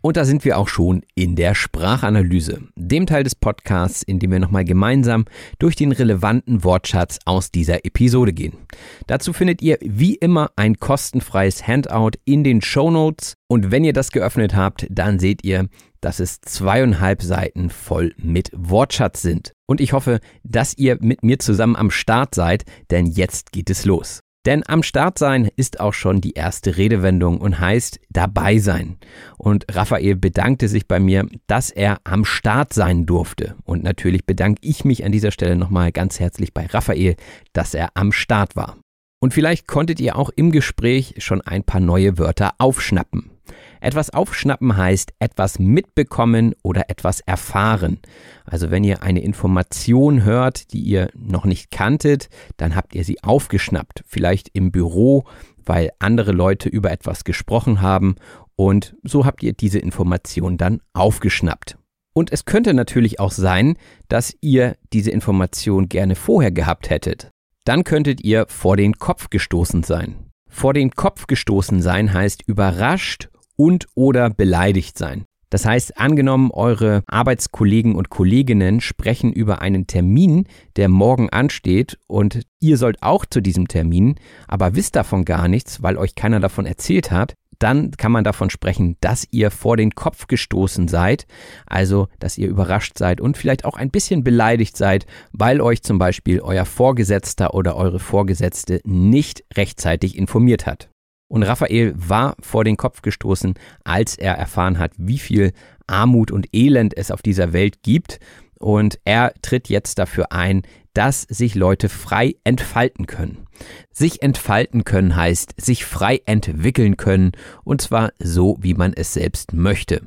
Und da sind wir auch schon in der Sprachanalyse, dem Teil des Podcasts, in dem wir nochmal gemeinsam durch den relevanten Wortschatz aus dieser Episode gehen. Dazu findet ihr wie immer ein kostenfreies Handout in den Shownotes. Und wenn ihr das geöffnet habt, dann seht ihr, dass es zweieinhalb Seiten voll mit Wortschatz sind. Und ich hoffe, dass ihr mit mir zusammen am Start seid, denn jetzt geht es los. Denn am Start sein ist auch schon die erste Redewendung und heißt dabei sein. Und Raphael bedankte sich bei mir, dass er am Start sein durfte. Und natürlich bedanke ich mich an dieser Stelle nochmal ganz herzlich bei Raphael, dass er am Start war. Und vielleicht konntet ihr auch im Gespräch schon ein paar neue Wörter aufschnappen. Etwas aufschnappen heißt etwas mitbekommen oder etwas erfahren. Also wenn ihr eine Information hört, die ihr noch nicht kanntet, dann habt ihr sie aufgeschnappt. Vielleicht im Büro, weil andere Leute über etwas gesprochen haben und so habt ihr diese Information dann aufgeschnappt. Und es könnte natürlich auch sein, dass ihr diese Information gerne vorher gehabt hättet. Dann könntet ihr vor den Kopf gestoßen sein. Vor den Kopf gestoßen sein heißt überrascht und oder beleidigt sein. Das heißt, angenommen, eure Arbeitskollegen und Kolleginnen sprechen über einen Termin, der morgen ansteht und ihr sollt auch zu diesem Termin, aber wisst davon gar nichts, weil euch keiner davon erzählt hat, dann kann man davon sprechen, dass ihr vor den Kopf gestoßen seid, also dass ihr überrascht seid und vielleicht auch ein bisschen beleidigt seid, weil euch zum Beispiel euer Vorgesetzter oder eure Vorgesetzte nicht rechtzeitig informiert hat. Und Raphael war vor den Kopf gestoßen, als er erfahren hat, wie viel Armut und Elend es auf dieser Welt gibt. Und er tritt jetzt dafür ein, dass sich Leute frei entfalten können. Sich entfalten können heißt, sich frei entwickeln können, und zwar so, wie man es selbst möchte.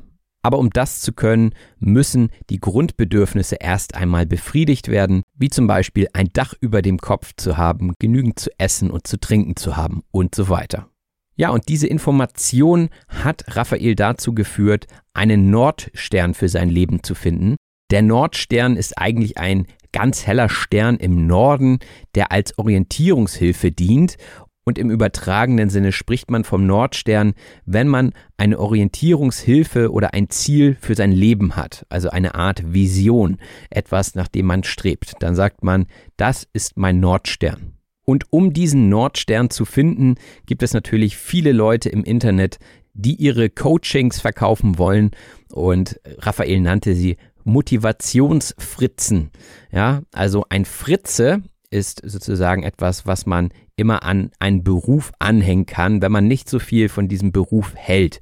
Aber um das zu können, müssen die Grundbedürfnisse erst einmal befriedigt werden, wie zum Beispiel ein Dach über dem Kopf zu haben, genügend zu essen und zu trinken zu haben und so weiter. Ja, und diese Information hat Raphael dazu geführt, einen Nordstern für sein Leben zu finden. Der Nordstern ist eigentlich ein ganz heller Stern im Norden, der als Orientierungshilfe dient. Und im übertragenen Sinne spricht man vom Nordstern, wenn man eine Orientierungshilfe oder ein Ziel für sein Leben hat, also eine Art Vision, etwas, nach dem man strebt. Dann sagt man, das ist mein Nordstern. Und um diesen Nordstern zu finden, gibt es natürlich viele Leute im Internet, die ihre Coachings verkaufen wollen, und Raphael nannte sie Motivationsfritzen. Ja, also ein Fritze ist sozusagen etwas, was man immer an einen Beruf anhängen kann, wenn man nicht so viel von diesem Beruf hält.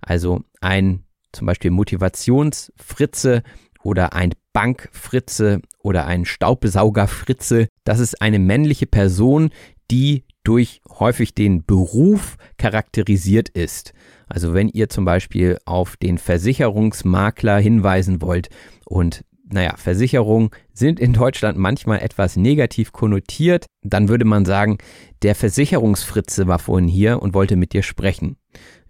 Also ein zum Beispiel Motivationsfritze oder ein Bankfritze oder ein Staubsaugerfritze. Das ist eine männliche Person, die durch häufig den Beruf charakterisiert ist. Also wenn ihr zum Beispiel auf den Versicherungsmakler hinweisen wollt, und naja, Versicherungen sind in Deutschland manchmal etwas negativ konnotiert, dann würde man sagen, der Versicherungsfritze war vorhin hier und wollte mit dir sprechen.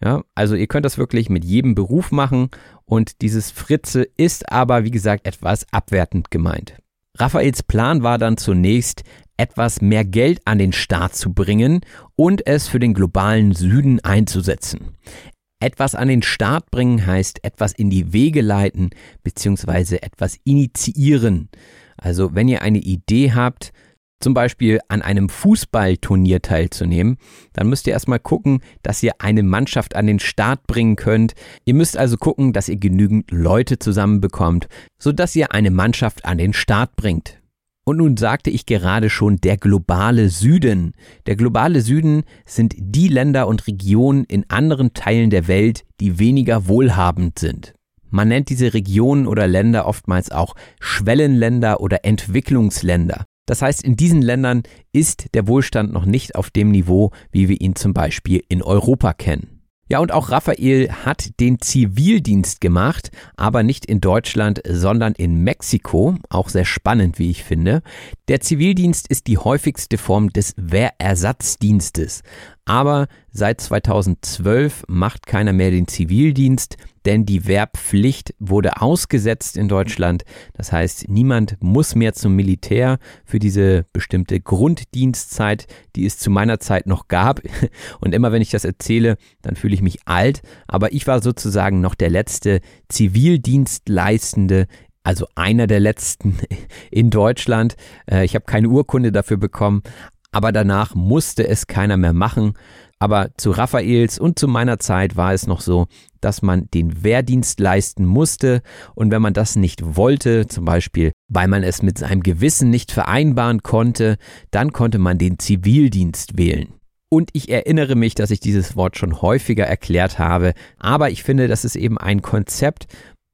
Ja, also ihr könnt das wirklich mit jedem Beruf machen, und dieses Fritze ist aber, wie gesagt, etwas abwertend gemeint. Raphaels Plan war dann zunächst, etwas mehr Geld an den Start zu bringen und es für den globalen Süden einzusetzen. Etwas an den Start bringen heißt etwas in die Wege leiten bzw. etwas initiieren. Also wenn ihr eine Idee habt, zum Beispiel an einem Fußballturnier teilzunehmen, dann müsst ihr erstmal gucken, dass ihr eine Mannschaft an den Start bringen könnt. Ihr müsst also gucken, dass ihr genügend Leute zusammenbekommt, sodass ihr eine Mannschaft an den Start bringt. Und nun sagte ich gerade schon, der globale Süden. Der globale Süden sind die Länder und Regionen in anderen Teilen der Welt, die weniger wohlhabend sind. Man nennt diese Regionen oder Länder oftmals auch Schwellenländer oder Entwicklungsländer. Das heißt, in diesen Ländern ist der Wohlstand noch nicht auf dem Niveau, wie wir ihn zum Beispiel in Europa kennen. Ja, und auch Raphael hat den Zivildienst gemacht, aber nicht in Deutschland, sondern in Mexiko. Auch sehr spannend, wie ich finde. Der Zivildienst ist die häufigste Form des Wehrersatzdienstes. Aber seit zweitausendzwölf macht keiner mehr den Zivildienst, denn die Wehrpflicht wurde ausgesetzt in Deutschland. Das heißt, niemand muss mehr zum Militär für diese bestimmte Grunddienstzeit, die es zu meiner Zeit noch gab. Und immer wenn ich das erzähle, dann fühle ich mich alt. Aber ich war sozusagen noch der letzte Zivildienstleistende, also einer der letzten in Deutschland. Ich habe keine Urkunde dafür bekommen. Aber danach musste es keiner mehr machen. Aber zu Raphaels und zu meiner Zeit war es noch so, dass man den Wehrdienst leisten musste. Und wenn man das nicht wollte, zum Beispiel, weil man es mit seinem Gewissen nicht vereinbaren konnte, dann konnte man den Zivildienst wählen. Und ich erinnere mich, dass ich dieses Wort schon häufiger erklärt habe. Aber ich finde, das ist eben ein Konzept,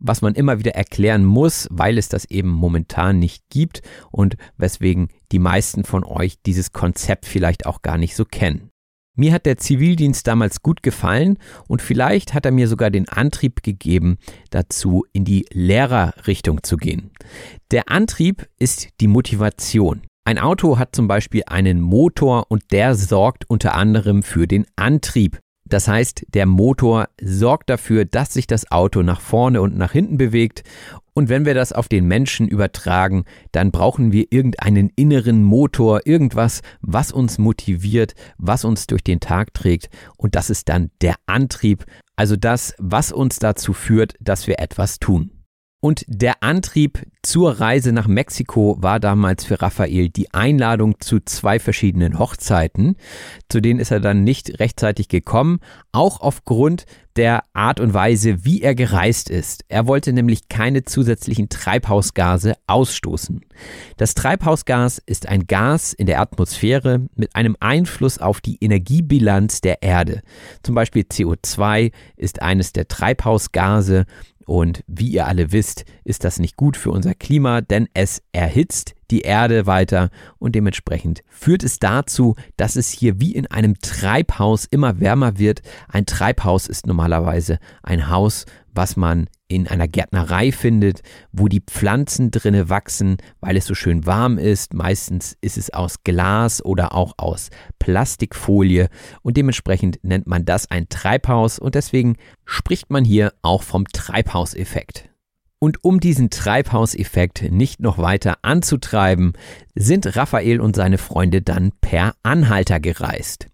was man immer wieder erklären muss, weil es das eben momentan nicht gibt und weswegen die meisten von euch dieses Konzept vielleicht auch gar nicht so kennen. Mir hat der Zivildienst damals gut gefallen, und vielleicht hat er mir sogar den Antrieb gegeben, dazu in die Lehrerrichtung zu gehen. Der Antrieb ist die Motivation. Ein Auto hat zum Beispiel einen Motor, und der sorgt unter anderem für den Antrieb. Das heißt, der Motor sorgt dafür, dass sich das Auto nach vorne und nach hinten bewegt. Und wenn wir das auf den Menschen übertragen, dann brauchen wir irgendeinen inneren Motor, irgendwas, was uns motiviert, was uns durch den Tag trägt. Und das ist dann der Antrieb, also das, was uns dazu führt, dass wir etwas tun. Und der Antrieb zur Reise nach Mexiko war damals für Raphael die Einladung zu zwei verschiedenen Hochzeiten. Zu denen ist er dann nicht rechtzeitig gekommen, auch aufgrund der Art und Weise, wie er gereist ist. Er wollte nämlich keine zusätzlichen Treibhausgase ausstoßen. Das Treibhausgas ist ein Gas in der Atmosphäre mit einem Einfluss auf die Energiebilanz der Erde. Zum Beispiel C O zwei ist eines der Treibhausgase. Und wie ihr alle wisst, ist das nicht gut für unser Klima, denn es erhitzt die Erde weiter und dementsprechend führt es dazu, dass es hier wie in einem Treibhaus immer wärmer wird. Ein Treibhaus ist normalerweise ein Haus, was man in einer Gärtnerei findet, wo die Pflanzen drinne wachsen, weil es so schön warm ist. Meistens ist es aus Glas oder auch aus Plastikfolie und dementsprechend nennt man das ein Treibhaus und deswegen spricht man hier auch vom Treibhauseffekt. Und um diesen Treibhauseffekt nicht noch weiter anzutreiben, sind Raphael und seine Freunde dann per Anhalter gereist.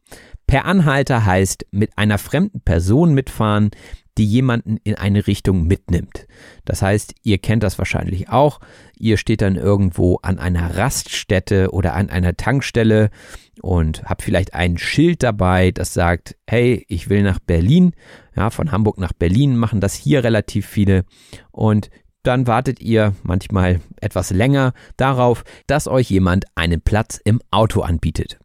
Per Anhalter heißt mit einer fremden Person mitfahren, die jemanden in eine Richtung mitnimmt. Das heißt, ihr kennt das wahrscheinlich auch. Ihr steht dann irgendwo an einer Raststätte oder an einer Tankstelle und habt vielleicht ein Schild dabei, das sagt, hey, ich will nach Berlin. Ja, von Hamburg nach Berlin machen das hier relativ viele. Und dann wartet ihr manchmal etwas länger darauf, dass euch jemand einen Platz im Auto anbietet.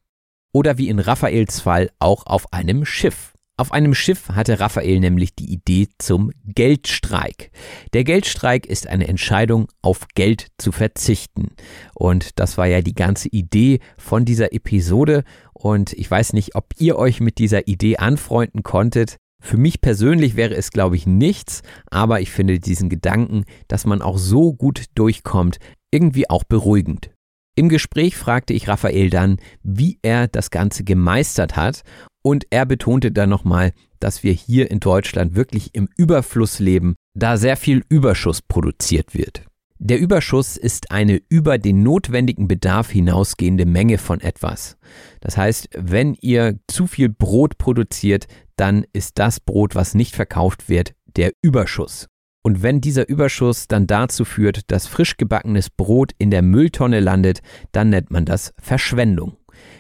Oder wie in Raphaels Fall auch auf einem Schiff. Auf einem Schiff hatte Raphael nämlich die Idee zum Geldstreik. Der Geldstreik ist eine Entscheidung, auf Geld zu verzichten. Und das war ja die ganze Idee von dieser Episode. Und ich weiß nicht, ob ihr euch mit dieser Idee anfreunden konntet. Für mich persönlich wäre es, glaube ich, nichts. Aber ich finde diesen Gedanken, dass man auch so gut durchkommt, irgendwie auch beruhigend. Im Gespräch fragte ich Raphael dann, wie er das Ganze gemeistert hat. Und er betonte dann nochmal, dass wir hier in Deutschland wirklich im Überfluss leben, da sehr viel Überschuss produziert wird. Der Überschuss ist eine über den notwendigen Bedarf hinausgehende Menge von etwas. Das heißt, wenn ihr zu viel Brot produziert, dann ist das Brot, was nicht verkauft wird, der Überschuss. Und wenn dieser Überschuss dann dazu führt, dass frisch gebackenes Brot in der Mülltonne landet, dann nennt man das Verschwendung.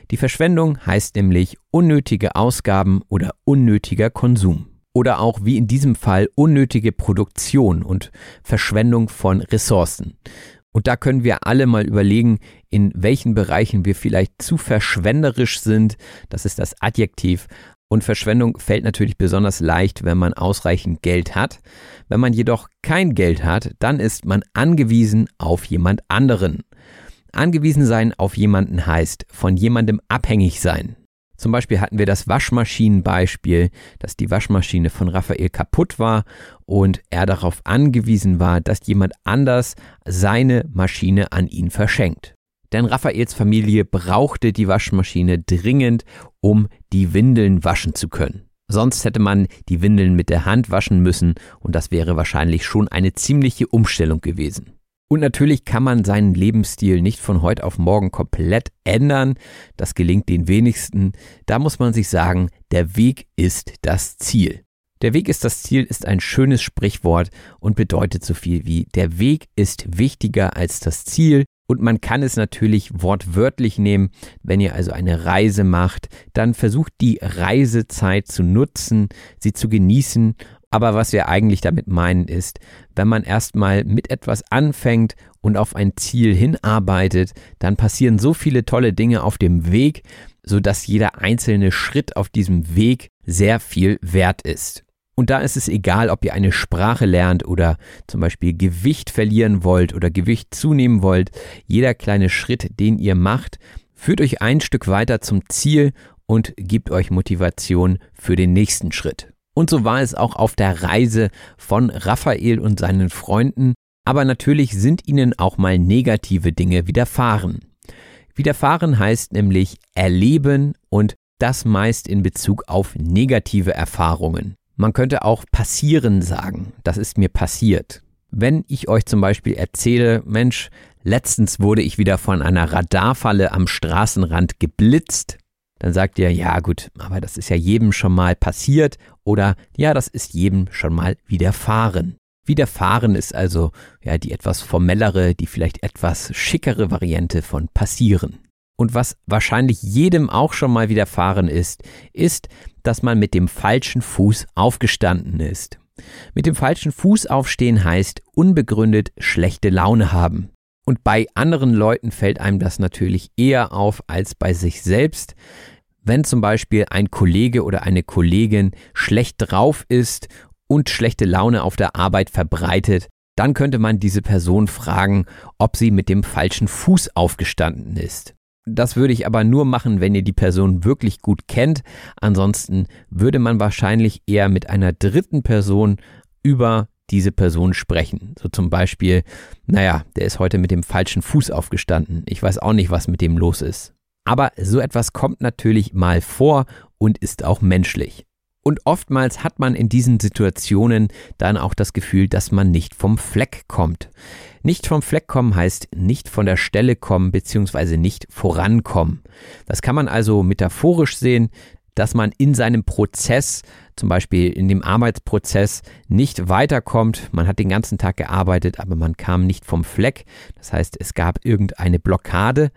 Die Verschwendung heißt nämlich unnötige Ausgaben oder unnötiger Konsum. Oder auch wie in diesem Fall unnötige Produktion und Verschwendung von Ressourcen. Und da können wir alle mal überlegen, in welchen Bereichen wir vielleicht zu verschwenderisch sind. Das ist das Adjektiv. Und Verschwendung fällt natürlich besonders leicht, wenn man ausreichend Geld hat. Wenn man jedoch kein Geld hat, dann ist man angewiesen auf jemand anderen. Angewiesen sein auf jemanden heißt von jemandem abhängig sein. Zum Beispiel hatten wir das Waschmaschinenbeispiel, dass die Waschmaschine von Raphael kaputt war und er darauf angewiesen war, dass jemand anders seine Maschine an ihn verschenkt. Denn Raphaels Familie brauchte die Waschmaschine dringend, um die Windeln waschen zu können. Sonst hätte man die Windeln mit der Hand waschen müssen und das wäre wahrscheinlich schon eine ziemliche Umstellung gewesen. Und natürlich kann man seinen Lebensstil nicht von heute auf morgen komplett ändern. Das gelingt den wenigsten. Da muss man sich sagen, der Weg ist das Ziel. Der Weg ist das Ziel ist ein schönes Sprichwort und bedeutet so viel wie, der Weg ist wichtiger als das Ziel. Und man kann es natürlich wortwörtlich nehmen, wenn ihr also eine Reise macht, dann versucht die Reisezeit zu nutzen, sie zu genießen. Aber was wir eigentlich damit meinen ist, wenn man erstmal mit etwas anfängt und auf ein Ziel hinarbeitet, dann passieren so viele tolle Dinge auf dem Weg, sodass jeder einzelne Schritt auf diesem Weg sehr viel wert ist. Und da ist es egal, ob ihr eine Sprache lernt oder zum Beispiel Gewicht verlieren wollt oder Gewicht zunehmen wollt. Jeder kleine Schritt, den ihr macht, führt euch ein Stück weiter zum Ziel und gibt euch Motivation für den nächsten Schritt. Und so war es auch auf der Reise von Raphael und seinen Freunden. Aber natürlich sind ihnen auch mal negative Dinge widerfahren. Widerfahren heißt nämlich erleben und das meist in Bezug auf negative Erfahrungen. Man könnte auch passieren sagen, das ist mir passiert. Wenn ich euch zum Beispiel erzähle, Mensch, letztens wurde ich wieder von einer Radarfalle am Straßenrand geblitzt, dann sagt ihr, ja gut, aber das ist ja jedem schon mal passiert oder ja, das ist jedem schon mal widerfahren. Widerfahren ist also ja die etwas formellere, die vielleicht etwas schickere Variante von passieren. Und was wahrscheinlich jedem auch schon mal widerfahren ist, ist, dass man mit dem falschen Fuß aufgestanden ist. Mit dem falschen Fuß aufstehen heißt unbegründet schlechte Laune haben. Und bei anderen Leuten fällt einem das natürlich eher auf als bei sich selbst. Wenn zum Beispiel ein Kollege oder eine Kollegin schlecht drauf ist und schlechte Laune auf der Arbeit verbreitet, dann könnte man diese Person fragen, ob sie mit dem falschen Fuß aufgestanden ist. Das würde ich aber nur machen, wenn ihr die Person wirklich gut kennt. Ansonsten würde man wahrscheinlich eher mit einer dritten Person über diese Person sprechen. So zum Beispiel, naja, der ist heute mit dem falschen Fuß aufgestanden. Ich weiß auch nicht, was mit dem los ist. Aber so etwas kommt natürlich mal vor und ist auch menschlich. Und oftmals hat man in diesen Situationen dann auch das Gefühl, dass man nicht vom Fleck kommt. Nicht vom Fleck kommen heißt nicht von der Stelle kommen bzw. nicht vorankommen. Das kann man also metaphorisch sehen, dass man in seinem Prozess, zum Beispiel in dem Arbeitsprozess, nicht weiterkommt. Man hat den ganzen Tag gearbeitet, aber man kam nicht vom Fleck. Das heißt, es gab irgendeine Blockade.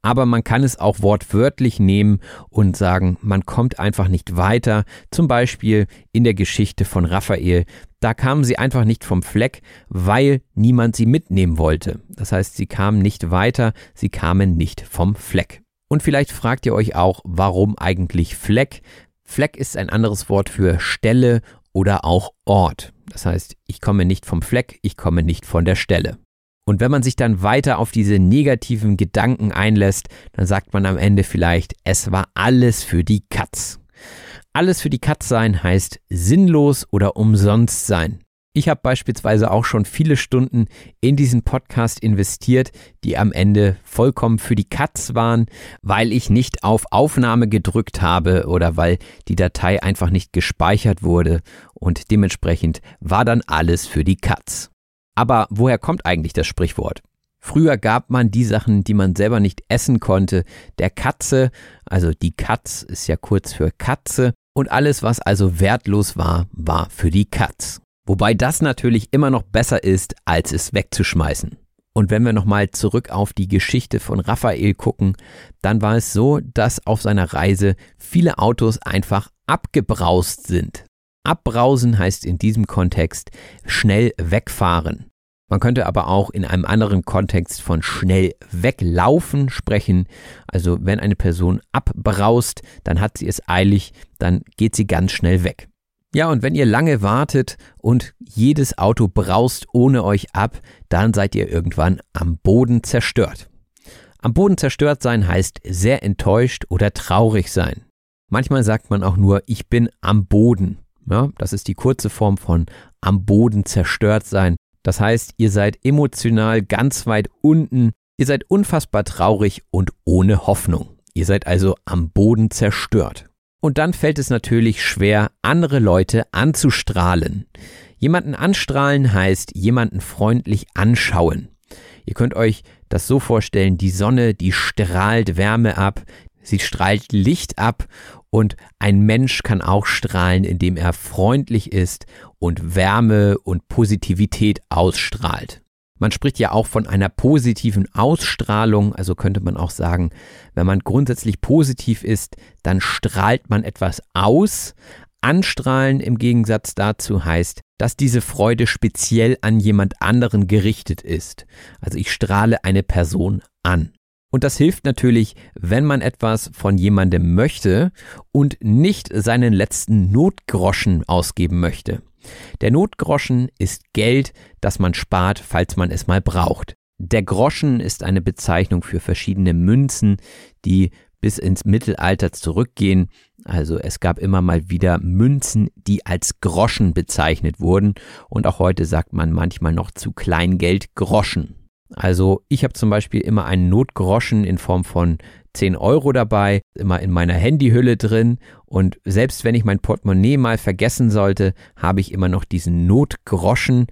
Aber man kann es auch wortwörtlich nehmen und sagen, man kommt einfach nicht weiter. Zum Beispiel in der Geschichte von Raphael. Da kamen sie einfach nicht vom Fleck, weil niemand sie mitnehmen wollte. Das heißt, sie kamen nicht weiter, sie kamen nicht vom Fleck. Und vielleicht fragt ihr euch auch, warum eigentlich Fleck? Fleck ist ein anderes Wort für Stelle oder auch Ort. Das heißt, ich komme nicht vom Fleck, ich komme nicht von der Stelle. Und wenn man sich dann weiter auf diese negativen Gedanken einlässt, dann sagt man am Ende vielleicht, es war alles für die Katz. Alles für die Katz sein heißt sinnlos oder umsonst sein. Ich habe beispielsweise auch schon viele Stunden in diesen Podcast investiert, die am Ende vollkommen für die Katz waren, weil ich nicht auf Aufnahme gedrückt habe oder weil die Datei einfach nicht gespeichert wurde und dementsprechend war dann alles für die Katz. Aber woher kommt eigentlich das Sprichwort? Früher gab man die Sachen, die man selber nicht essen konnte, der Katze, also die Katz ist ja kurz für Katze, und alles, was also wertlos war, war für die Katz. Wobei das natürlich immer noch besser ist, als es wegzuschmeißen. Und wenn wir nochmal zurück auf die Geschichte von Raphael gucken, dann war es so, dass auf seiner Reise viele Autos einfach abgebraust sind. Abbrausen heißt in diesem Kontext schnell wegfahren. Man könnte aber auch in einem anderen Kontext von schnell weglaufen sprechen. Also wenn eine Person abbraust, dann hat sie es eilig, dann geht sie ganz schnell weg. Ja, und wenn ihr lange wartet und jedes Auto braust ohne euch ab, dann seid ihr irgendwann am Boden zerstört. Am Boden zerstört sein heißt sehr enttäuscht oder traurig sein. Manchmal sagt man auch nur, ich bin am Boden. Ja, das ist die kurze Form von am Boden zerstört sein. Das heißt, ihr seid emotional ganz weit unten, ihr seid unfassbar traurig und ohne Hoffnung. Ihr seid also am Boden zerstört. Und dann fällt es natürlich schwer, andere Leute anzustrahlen. Jemanden anstrahlen heißt jemanden freundlich anschauen. Ihr könnt euch das so vorstellen, die Sonne, die strahlt Wärme ab, sie strahlt Licht ab. Und ein Mensch kann auch strahlen, indem er freundlich ist und Wärme und Positivität ausstrahlt. Man spricht ja auch von einer positiven Ausstrahlung, also könnte man auch sagen, wenn man grundsätzlich positiv ist, dann strahlt man etwas aus. Anstrahlen im Gegensatz dazu heißt, dass diese Freude speziell an jemand anderen gerichtet ist. Also ich strahle eine Person an. Und das hilft natürlich, wenn man etwas von jemandem möchte und nicht seinen letzten Notgroschen ausgeben möchte. Der Notgroschen ist Geld, das man spart, falls man es mal braucht. Der Groschen ist eine Bezeichnung für verschiedene Münzen, die bis ins Mittelalter zurückgehen. Also es gab immer mal wieder Münzen, die als Groschen bezeichnet wurden. Und auch heute sagt man manchmal noch zu Kleingeld Groschen. Also ich habe zum Beispiel immer einen Notgroschen in Form von zehn Euro dabei, immer in meiner Handyhülle drin, und selbst wenn ich mein Portemonnaie mal vergessen sollte, habe ich immer noch diesen Notgroschen.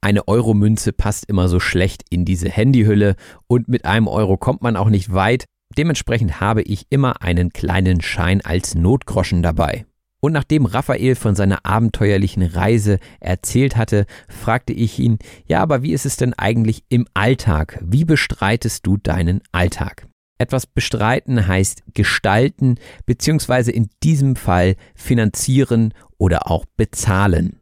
Eine Euromünze passt immer so schlecht in diese Handyhülle und mit einem Euro kommt man auch nicht weit. Dementsprechend habe ich immer einen kleinen Schein als Notgroschen dabei. Und nachdem Raphael von seiner abenteuerlichen Reise erzählt hatte, fragte ich ihn, ja, aber wie ist es denn eigentlich im Alltag? Wie bestreitest du deinen Alltag? Etwas bestreiten heißt gestalten, beziehungsweise in diesem Fall finanzieren oder auch bezahlen.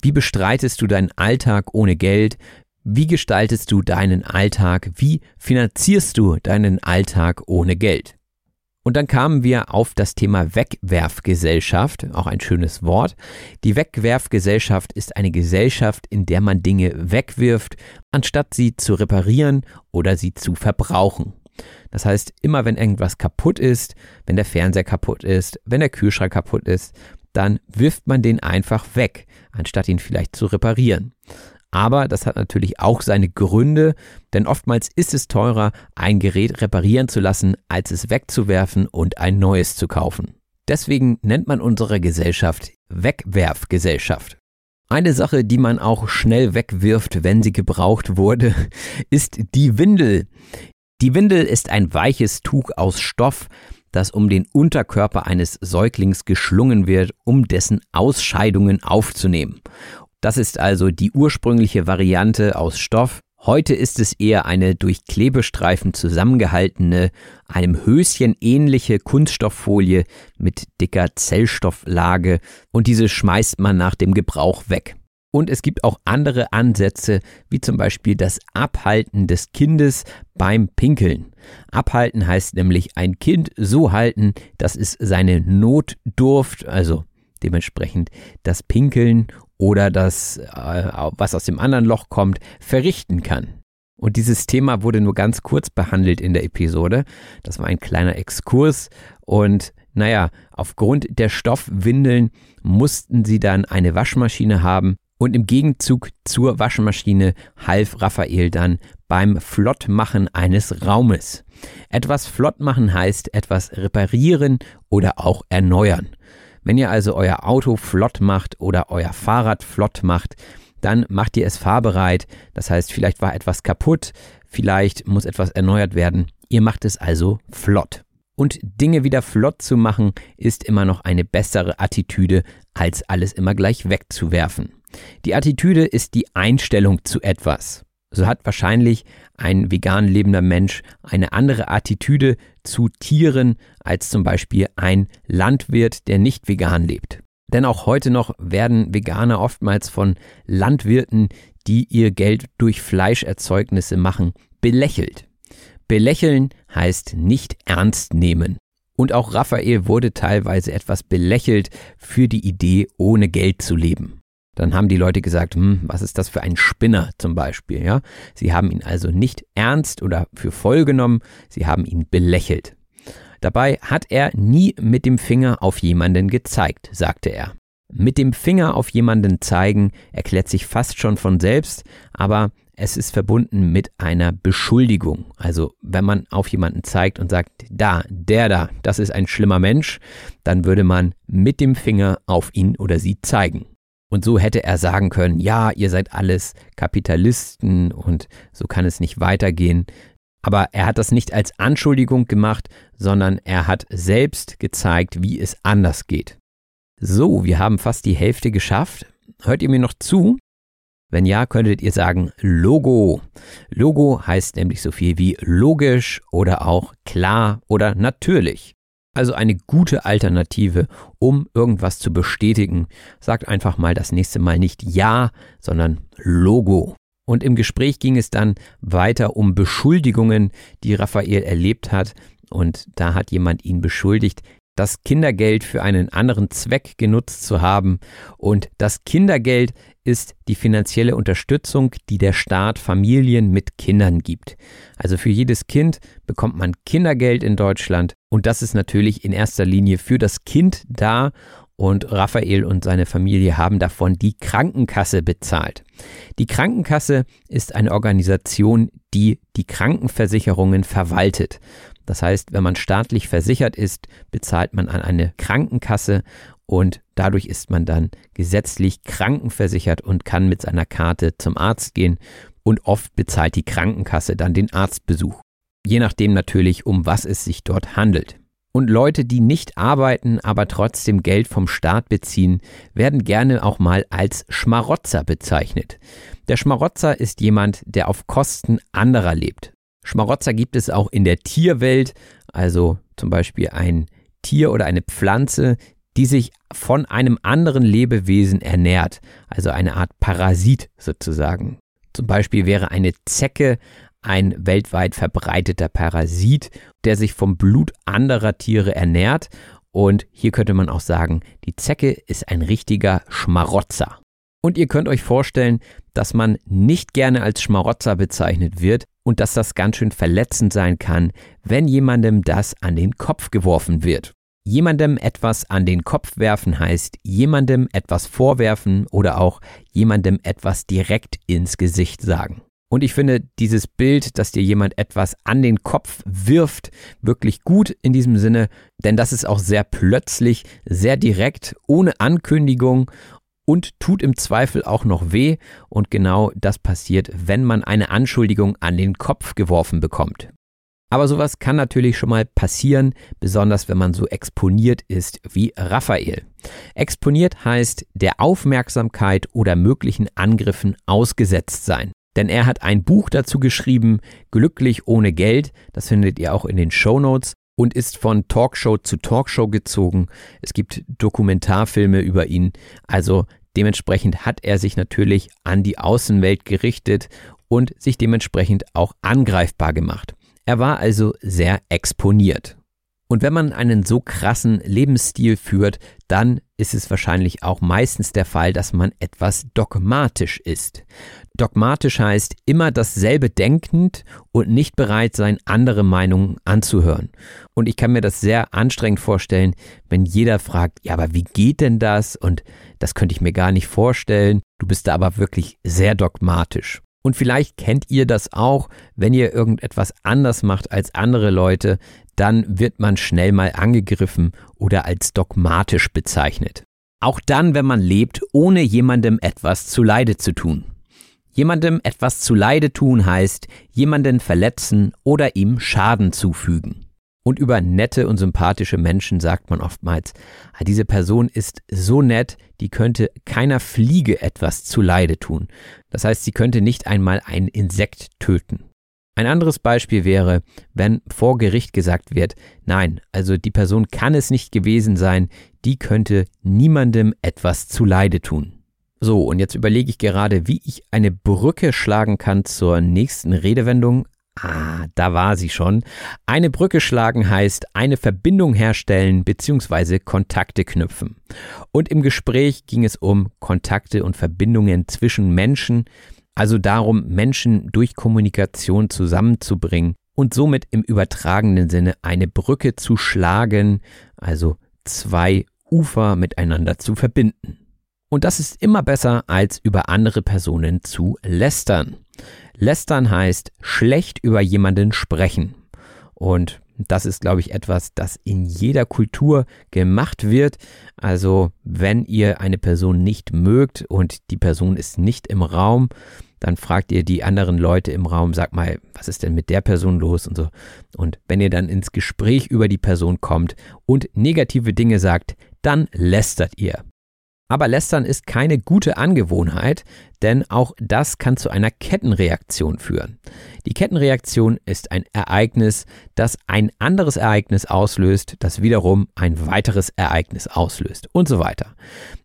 Wie bestreitest du deinen Alltag ohne Geld? Wie gestaltest du deinen Alltag? Wie finanzierst du deinen Alltag ohne Geld? Und dann kamen wir auf das Thema Wegwerfgesellschaft, auch ein schönes Wort. Die Wegwerfgesellschaft ist eine Gesellschaft, in der man Dinge wegwirft, anstatt sie zu reparieren oder sie zu verbrauchen. Das heißt, immer wenn irgendwas kaputt ist, wenn der Fernseher kaputt ist, wenn der Kühlschrank kaputt ist, dann wirft man den einfach weg, anstatt ihn vielleicht zu reparieren. Aber das hat natürlich auch seine Gründe, denn oftmals ist es teurer, ein Gerät reparieren zu lassen, als es wegzuwerfen und ein neues zu kaufen. Deswegen nennt man unsere Gesellschaft Wegwerfgesellschaft. Eine Sache, die man auch schnell wegwirft, wenn sie gebraucht wurde, ist die Windel. Die Windel ist ein weiches Tuch aus Stoff, das um den Unterkörper eines Säuglings geschlungen wird, um dessen Ausscheidungen aufzunehmen. Das ist also die ursprüngliche Variante aus Stoff. Heute ist es eher eine durch Klebestreifen zusammengehaltene, einem Höschen ähnliche Kunststofffolie mit dicker Zellstofflage, und diese schmeißt man nach dem Gebrauch weg. Und es gibt auch andere Ansätze, wie zum Beispiel das Abhalten des Kindes beim Pinkeln. Abhalten heißt nämlich ein Kind so halten, dass es seine Notdurft, also dementsprechend das Pinkeln oder das, was aus dem anderen Loch kommt, verrichten kann. Und dieses Thema wurde nur ganz kurz behandelt in der Episode. Das war ein kleiner Exkurs und naja, aufgrund der Stoffwindeln mussten sie dann eine Waschmaschine haben. Und im Gegenzug zur Waschmaschine half Raphael dann beim Flottmachen eines Raumes. Etwas flottmachen heißt etwas reparieren oder auch erneuern. Wenn ihr also euer Auto flott macht oder euer Fahrrad flott macht, dann macht ihr es fahrbereit. Das heißt, vielleicht war etwas kaputt, vielleicht muss etwas erneuert werden. Ihr macht es also flott. Und Dinge wieder flott zu machen, ist immer noch eine bessere Attitüde, als alles immer gleich wegzuwerfen. Die Attitüde ist die Einstellung zu etwas. So hat wahrscheinlich ein vegan lebender Mensch eine andere Attitüde zu Tieren als zum Beispiel ein Landwirt, der nicht vegan lebt. Denn auch heute noch werden Veganer oftmals von Landwirten, die ihr Geld durch Fleischerzeugnisse machen, belächelt. Belächeln heißt nicht ernst nehmen. Und auch Raphael wurde teilweise etwas belächelt für die Idee, ohne Geld zu leben. Dann haben die Leute gesagt, hm, was ist das für ein Spinner zum Beispiel, ja? Sie haben ihn also nicht ernst oder für voll genommen, sie haben ihn belächelt. Dabei hat er nie mit dem Finger auf jemanden gezeigt, sagte er. Mit dem Finger auf jemanden zeigen erklärt sich fast schon von selbst, aber es ist verbunden mit einer Beschuldigung. Also wenn man auf jemanden zeigt und sagt, da, der da, das ist ein schlimmer Mensch, dann würde man mit dem Finger auf ihn oder sie zeigen. Und so hätte er sagen können, ja, ihr seid alles Kapitalisten und so kann es nicht weitergehen. Aber er hat das nicht als Anschuldigung gemacht, sondern er hat selbst gezeigt, wie es anders geht. So, wir haben fast die Hälfte geschafft. Hört ihr mir noch zu? Wenn ja, könntet ihr sagen Logo. Logo heißt nämlich so viel wie logisch oder auch klar oder natürlich. Also eine gute Alternative, um irgendwas zu bestätigen. Sagt einfach mal das nächste Mal nicht Ja, sondern Logo. Und im Gespräch ging es dann weiter um Beschuldigungen, die Raphael erlebt hat. Und da hat jemand ihn beschuldigt, das Kindergeld für einen anderen Zweck genutzt zu haben. Und das Kindergeld ist die finanzielle Unterstützung, die der Staat Familien mit Kindern gibt. Also für jedes Kind bekommt man Kindergeld in Deutschland. Und das ist natürlich in erster Linie für das Kind da. Und Raphael und seine Familie haben davon die Krankenkasse bezahlt. Die Krankenkasse ist eine Organisation, die die Krankenversicherungen verwaltet. Das heißt, wenn man staatlich versichert ist, bezahlt man an eine Krankenkasse und dadurch ist man dann gesetzlich krankenversichert und kann mit seiner Karte zum Arzt gehen und oft bezahlt die Krankenkasse dann den Arztbesuch. Je nachdem natürlich, um was es sich dort handelt. Und Leute, die nicht arbeiten, aber trotzdem Geld vom Staat beziehen, werden gerne auch mal als Schmarotzer bezeichnet. Der Schmarotzer ist jemand, der auf Kosten anderer lebt. Schmarotzer gibt es auch in der Tierwelt, also zum Beispiel ein Tier oder eine Pflanze, die sich von einem anderen Lebewesen ernährt, also eine Art Parasit sozusagen. Zum Beispiel wäre eine Zecke ein weltweit verbreiteter Parasit, der sich vom Blut anderer Tiere ernährt. Und hier könnte man auch sagen, die Zecke ist ein richtiger Schmarotzer. Und ihr könnt euch vorstellen, dass man nicht gerne als Schmarotzer bezeichnet wird und dass das ganz schön verletzend sein kann, wenn jemandem das an den Kopf geworfen wird. Jemandem etwas an den Kopf werfen heißt jemandem etwas vorwerfen oder auch jemandem etwas direkt ins Gesicht sagen. Und ich finde dieses Bild, dass dir jemand etwas an den Kopf wirft, wirklich gut in diesem Sinne, denn das ist auch sehr plötzlich, sehr direkt, ohne Ankündigung und tut im Zweifel auch noch weh. Und genau das passiert, wenn man eine Anschuldigung an den Kopf geworfen bekommt. Aber sowas kann natürlich schon mal passieren, besonders wenn man so exponiert ist wie Raphael. Exponiert heißt der Aufmerksamkeit oder möglichen Angriffen ausgesetzt sein. Denn er hat ein Buch dazu geschrieben, Glücklich ohne Geld, das findet ihr auch in den Shownotes, und ist von Talkshow zu Talkshow gezogen. Es gibt Dokumentarfilme über ihn, also dementsprechend hat er sich natürlich an die Außenwelt gerichtet und sich dementsprechend auch angreifbar gemacht. Er war also sehr exponiert. Und wenn man einen so krassen Lebensstil führt, dann ist es wahrscheinlich auch meistens der Fall, dass man etwas dogmatisch ist. Dogmatisch heißt immer dasselbe denkend und nicht bereit sein, andere Meinungen anzuhören. Und ich kann mir das sehr anstrengend vorstellen, wenn jeder fragt, ja, aber wie geht denn das? Und das könnte ich mir gar nicht vorstellen. Du bist da aber wirklich sehr dogmatisch. Und vielleicht kennt ihr das auch, wenn ihr irgendetwas anders macht als andere Leute, dann wird man schnell mal angegriffen oder als dogmatisch bezeichnet. Auch dann, wenn man lebt, ohne jemandem etwas zuleide zu tun. Jemandem etwas zuleide tun heißt, jemanden verletzen oder ihm Schaden zufügen. Und über nette und sympathische Menschen sagt man oftmals, diese Person ist so nett, die könnte keiner Fliege etwas zuleide tun. Das heißt, sie könnte nicht einmal ein Insekt töten. Ein anderes Beispiel wäre, wenn vor Gericht gesagt wird, nein, also die Person kann es nicht gewesen sein, die könnte niemandem etwas zuleide tun. So, und jetzt überlege ich gerade, wie ich eine Brücke schlagen kann zur nächsten Redewendung. Ah, da war sie schon. Eine Brücke schlagen heißt eine Verbindung herstellen bzw. Kontakte knüpfen. Und im Gespräch ging es um Kontakte und Verbindungen zwischen Menschen, also darum, Menschen durch Kommunikation zusammenzubringen und somit im übertragenen Sinne eine Brücke zu schlagen, also zwei Ufer miteinander zu verbinden. Und das ist immer besser, als über andere Personen zu lästern. Lästern heißt schlecht über jemanden sprechen. Und das ist, glaube ich, etwas, das in jeder Kultur gemacht wird. Also wenn ihr eine Person nicht mögt und die Person ist nicht im Raum, dann fragt ihr die anderen Leute im Raum, sagt mal, was ist denn mit der Person los und so. Und wenn ihr dann ins Gespräch über die Person kommt und negative Dinge sagt, dann lästert ihr. Aber Lästern ist keine gute Angewohnheit, denn auch das kann zu einer Kettenreaktion führen. Die Kettenreaktion ist ein Ereignis, das ein anderes Ereignis auslöst, das wiederum ein weiteres Ereignis auslöst und so weiter.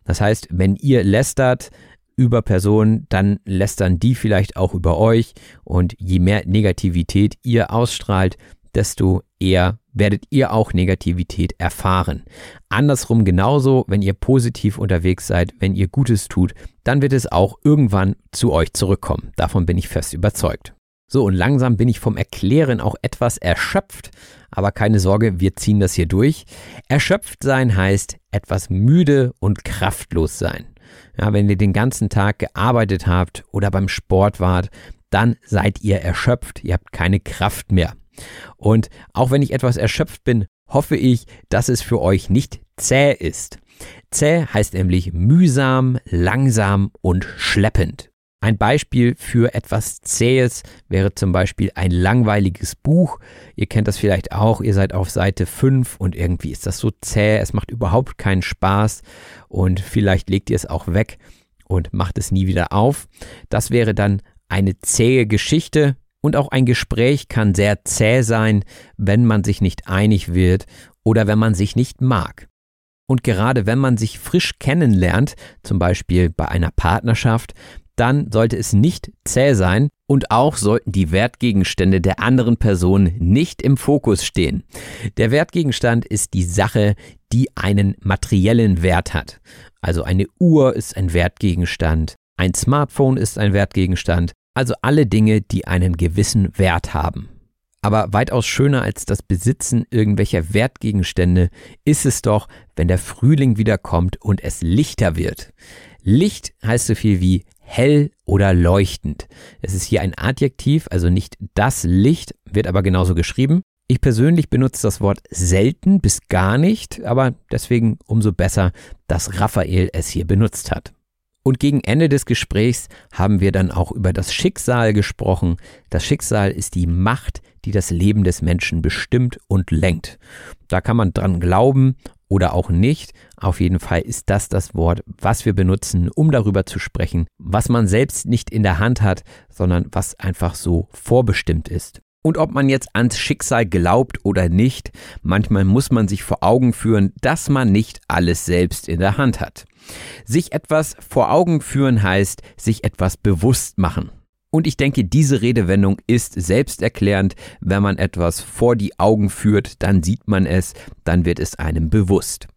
Das heißt, wenn ihr lästert über Personen, dann lästern die vielleicht auch über euch und je mehr Negativität ihr ausstrahlt, desto eher werdet ihr auch Negativität erfahren. Andersrum genauso, wenn ihr positiv unterwegs seid, wenn ihr Gutes tut, dann wird es auch irgendwann zu euch zurückkommen. Davon bin ich fest überzeugt. So, und langsam bin ich vom Erklären auch etwas erschöpft, aber keine Sorge, wir ziehen das hier durch. Erschöpft sein heißt etwas müde und kraftlos sein. Ja, wenn ihr den ganzen Tag gearbeitet habt oder beim Sport wart, dann seid ihr erschöpft, ihr habt keine Kraft mehr. Und auch wenn ich etwas erschöpft bin, hoffe ich, dass es für euch nicht zäh ist. Zäh heißt nämlich mühsam, langsam und schleppend. Ein Beispiel für etwas Zähes wäre zum Beispiel ein langweiliges Buch. Ihr kennt das vielleicht auch, ihr seid auf Seite fünf und irgendwie ist das so zäh, es macht überhaupt keinen Spaß und vielleicht legt ihr es auch weg und macht es nie wieder auf. Das wäre dann eine zähe Geschichte und auch ein Gespräch kann sehr zäh sein, wenn man sich nicht einig wird oder wenn man sich nicht mag. Und gerade wenn man sich frisch kennenlernt, zum Beispiel bei einer Partnerschaft, dann sollte es nicht zäh sein und auch sollten die Wertgegenstände der anderen Person nicht im Fokus stehen. Der Wertgegenstand ist die Sache, die einen materiellen Wert hat. Also eine Uhr ist ein Wertgegenstand, ein Smartphone ist ein Wertgegenstand, also alle Dinge, die einen gewissen Wert haben. Aber weitaus schöner als das Besitzen irgendwelcher Wertgegenstände ist es doch, wenn der Frühling wiederkommt und es lichter wird. Licht heißt so viel wie hell oder leuchtend. Es ist hier ein Adjektiv, also nicht das Licht, wird aber genauso geschrieben. Ich persönlich benutze das Wort selten bis gar nicht, aber deswegen umso besser, dass Raphael es hier benutzt hat. Und gegen Ende des Gesprächs haben wir dann auch über das Schicksal gesprochen. Das Schicksal ist die Macht, die das Leben des Menschen bestimmt und lenkt. Da kann man dran glauben oder auch nicht. Auf jeden Fall ist das das Wort, was wir benutzen, um darüber zu sprechen, was man selbst nicht in der Hand hat, sondern was einfach so vorbestimmt ist. Und ob man jetzt ans Schicksal glaubt oder nicht, manchmal muss man sich vor Augen führen, dass man nicht alles selbst in der Hand hat. Sich etwas vor Augen führen heißt, sich etwas bewusst machen. Und ich denke, diese Redewendung ist selbsterklärend. Wenn man etwas vor die Augen führt, dann sieht man es, dann wird es einem bewusst.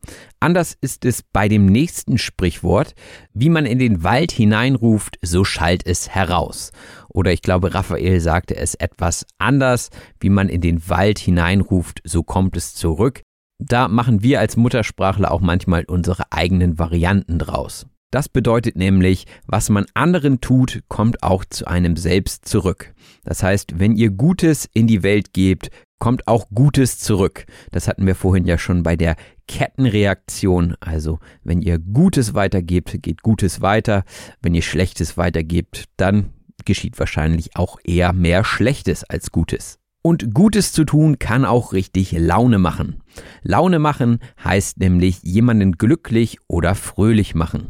Anders ist es bei dem nächsten Sprichwort, wie man in den Wald hineinruft, so schallt es heraus. Oder ich glaube, Raphael sagte es etwas anders, wie man in den Wald hineinruft, so kommt es zurück. Da machen wir als Muttersprachler auch manchmal unsere eigenen Varianten draus. Das bedeutet nämlich, was man anderen tut, kommt auch zu einem selbst zurück. Das heißt, wenn ihr Gutes in die Welt gebt, kommt auch Gutes zurück. Das hatten wir vorhin ja schon bei der Kettenreaktion. Also, wenn ihr Gutes weitergebt, geht Gutes weiter. Wenn ihr Schlechtes weitergebt, dann geschieht wahrscheinlich auch eher mehr Schlechtes als Gutes. Und Gutes zu tun kann auch richtig Laune machen. Laune machen heißt nämlich jemanden glücklich oder fröhlich machen.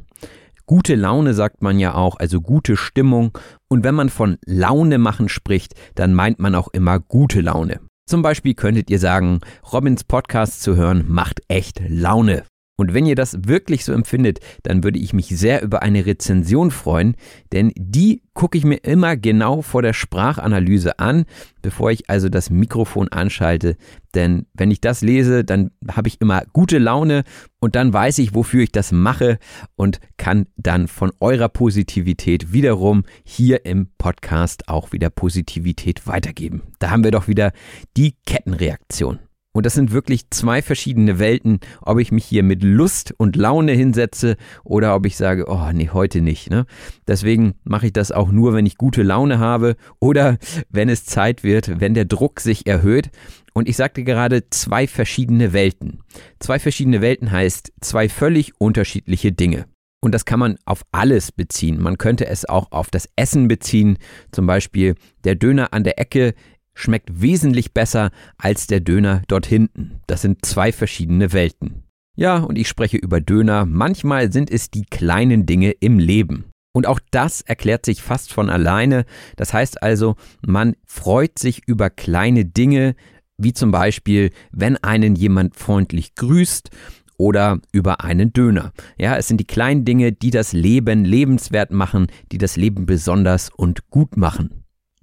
Gute Laune sagt man ja auch, also gute Stimmung. Und wenn man von Laune machen spricht, dann meint man auch immer gute Laune. Zum Beispiel könntet ihr sagen, Robins Podcast zu hören macht echt Laune. Und wenn ihr das wirklich so empfindet, dann würde ich mich sehr über eine Rezension freuen, denn die gucke ich mir immer genau vor der Sprachanalyse an, bevor ich also das Mikrofon anschalte. Denn wenn ich das lese, dann habe ich immer gute Laune und dann weiß ich, wofür ich das mache und kann dann von eurer Positivität wiederum hier im Podcast auch wieder Positivität weitergeben. Da haben wir doch wieder die Kettenreaktion. Und das sind wirklich zwei verschiedene Welten, ob ich mich hier mit Lust und Laune hinsetze oder ob ich sage, oh nee, heute nicht. Ne? Deswegen mache ich das auch nur, wenn ich gute Laune habe oder wenn es Zeit wird, wenn der Druck sich erhöht. Und ich sagte gerade zwei verschiedene Welten. Zwei verschiedene Welten heißt zwei völlig unterschiedliche Dinge. Und das kann man auf alles beziehen. Man könnte es auch auf das Essen beziehen. Zum Beispiel der Döner an der Ecke schmeckt wesentlich besser als der Döner dort hinten. Das sind zwei verschiedene Welten. Ja, und ich spreche über Döner. Manchmal sind es die kleinen Dinge im Leben. Und auch das erklärt sich fast von alleine. Das heißt also, man freut sich über kleine Dinge, wie zum Beispiel, wenn einen jemand freundlich grüßt oder über einen Döner. Ja, es sind die kleinen Dinge, die das Leben lebenswert machen, die das Leben besonders und gut machen.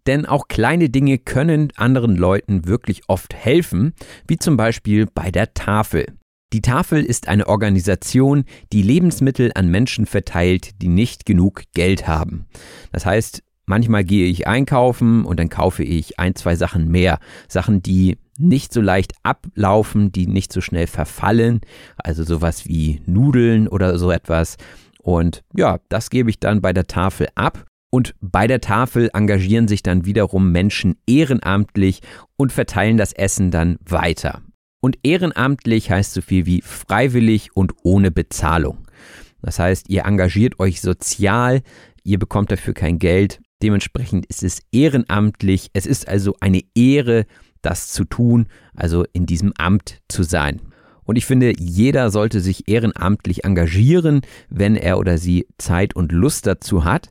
Denn auch kleine Dinge können anderen Leuten wirklich oft helfen, wie zum Beispiel bei der Tafel. Die Tafel ist eine Organisation, die Lebensmittel an Menschen verteilt, die nicht genug Geld haben. Das heißt, manchmal gehe ich einkaufen und dann kaufe ich ein, zwei Sachen mehr. Sachen, die nicht so leicht ablaufen, die nicht so schnell verfallen, also sowas wie Nudeln oder so etwas. Und ja, das gebe ich dann bei der Tafel ab. Und bei der Tafel engagieren sich dann wiederum Menschen ehrenamtlich und verteilen das Essen dann weiter. Und ehrenamtlich heißt so viel wie freiwillig und ohne Bezahlung. Das heißt, ihr engagiert euch sozial, Ihr bekommt dafür kein Geld. Dementsprechend ist es ehrenamtlich. Es ist also eine Ehre, das zu tun, also in diesem Amt zu sein. Und ich finde, jeder sollte sich ehrenamtlich engagieren, wenn er oder sie Zeit und Lust dazu hat.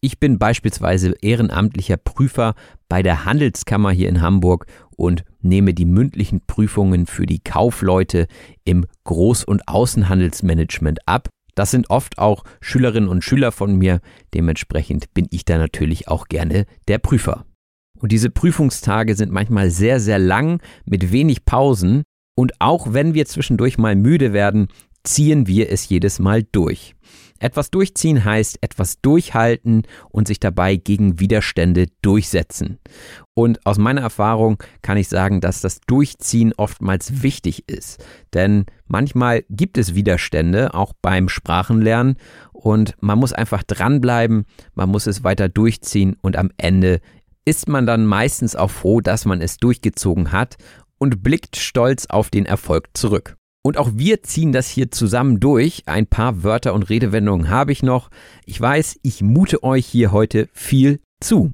Ich bin beispielsweise ehrenamtlicher Prüfer bei der Handelskammer hier in Hamburg und nehme die mündlichen Prüfungen für die Kaufleute im Groß- und Außenhandelsmanagement ab. Das sind oft auch Schülerinnen und Schüler von mir. Dementsprechend bin ich da natürlich auch gerne der Prüfer. Und diese Prüfungstage sind manchmal sehr, sehr lang mit wenig Pausen. Und auch wenn wir zwischendurch mal müde werden, ziehen wir es jedes Mal durch. Etwas durchziehen heißt etwas durchhalten und sich dabei gegen Widerstände durchsetzen. Und aus meiner Erfahrung kann ich sagen, dass das Durchziehen oftmals wichtig ist. Denn manchmal gibt es Widerstände, auch beim Sprachenlernen. Und man muss einfach dranbleiben, man muss es weiter durchziehen. Und am Ende ist man dann meistens auch froh, dass man es durchgezogen hat und blickt stolz auf den Erfolg zurück. Und auch wir ziehen das hier zusammen durch. Ein paar Wörter und Redewendungen habe ich noch. Ich weiß, ich mute euch hier heute viel zu.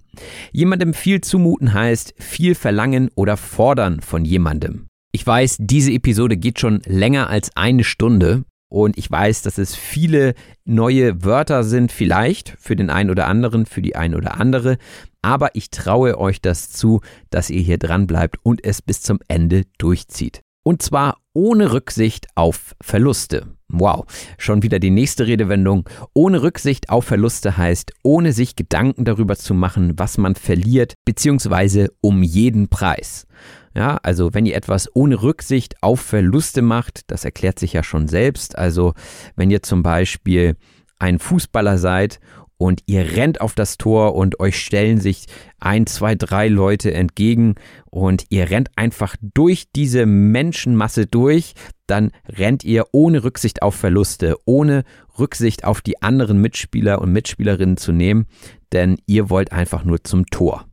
Jemandem viel zumuten heißt viel verlangen oder fordern von jemandem. Ich weiß, diese Episode geht schon länger als eine Stunde. Und ich weiß, dass es viele neue Wörter sind, vielleicht für den einen oder anderen, für die einen oder andere. Aber ich traue euch das zu, dass ihr hier dran bleibt und es bis zum Ende durchzieht. Und zwar ohne Rücksicht auf Verluste. Wow, schon wieder die nächste Redewendung. Ohne Rücksicht auf Verluste heißt, ohne sich Gedanken darüber zu machen, was man verliert, beziehungsweise um jeden Preis. Ja, also wenn ihr etwas ohne Rücksicht auf Verluste macht, das erklärt sich ja schon selbst. Also wenn ihr zum Beispiel ein Fußballer seid und ihr rennt auf das Tor und euch stellen sich ein, zwei, drei Leute entgegen und ihr rennt einfach durch diese Menschenmasse durch, dann rennt ihr ohne Rücksicht auf Verluste, ohne Rücksicht auf die anderen Mitspieler und Mitspielerinnen zu nehmen, denn ihr wollt einfach nur zum Tor.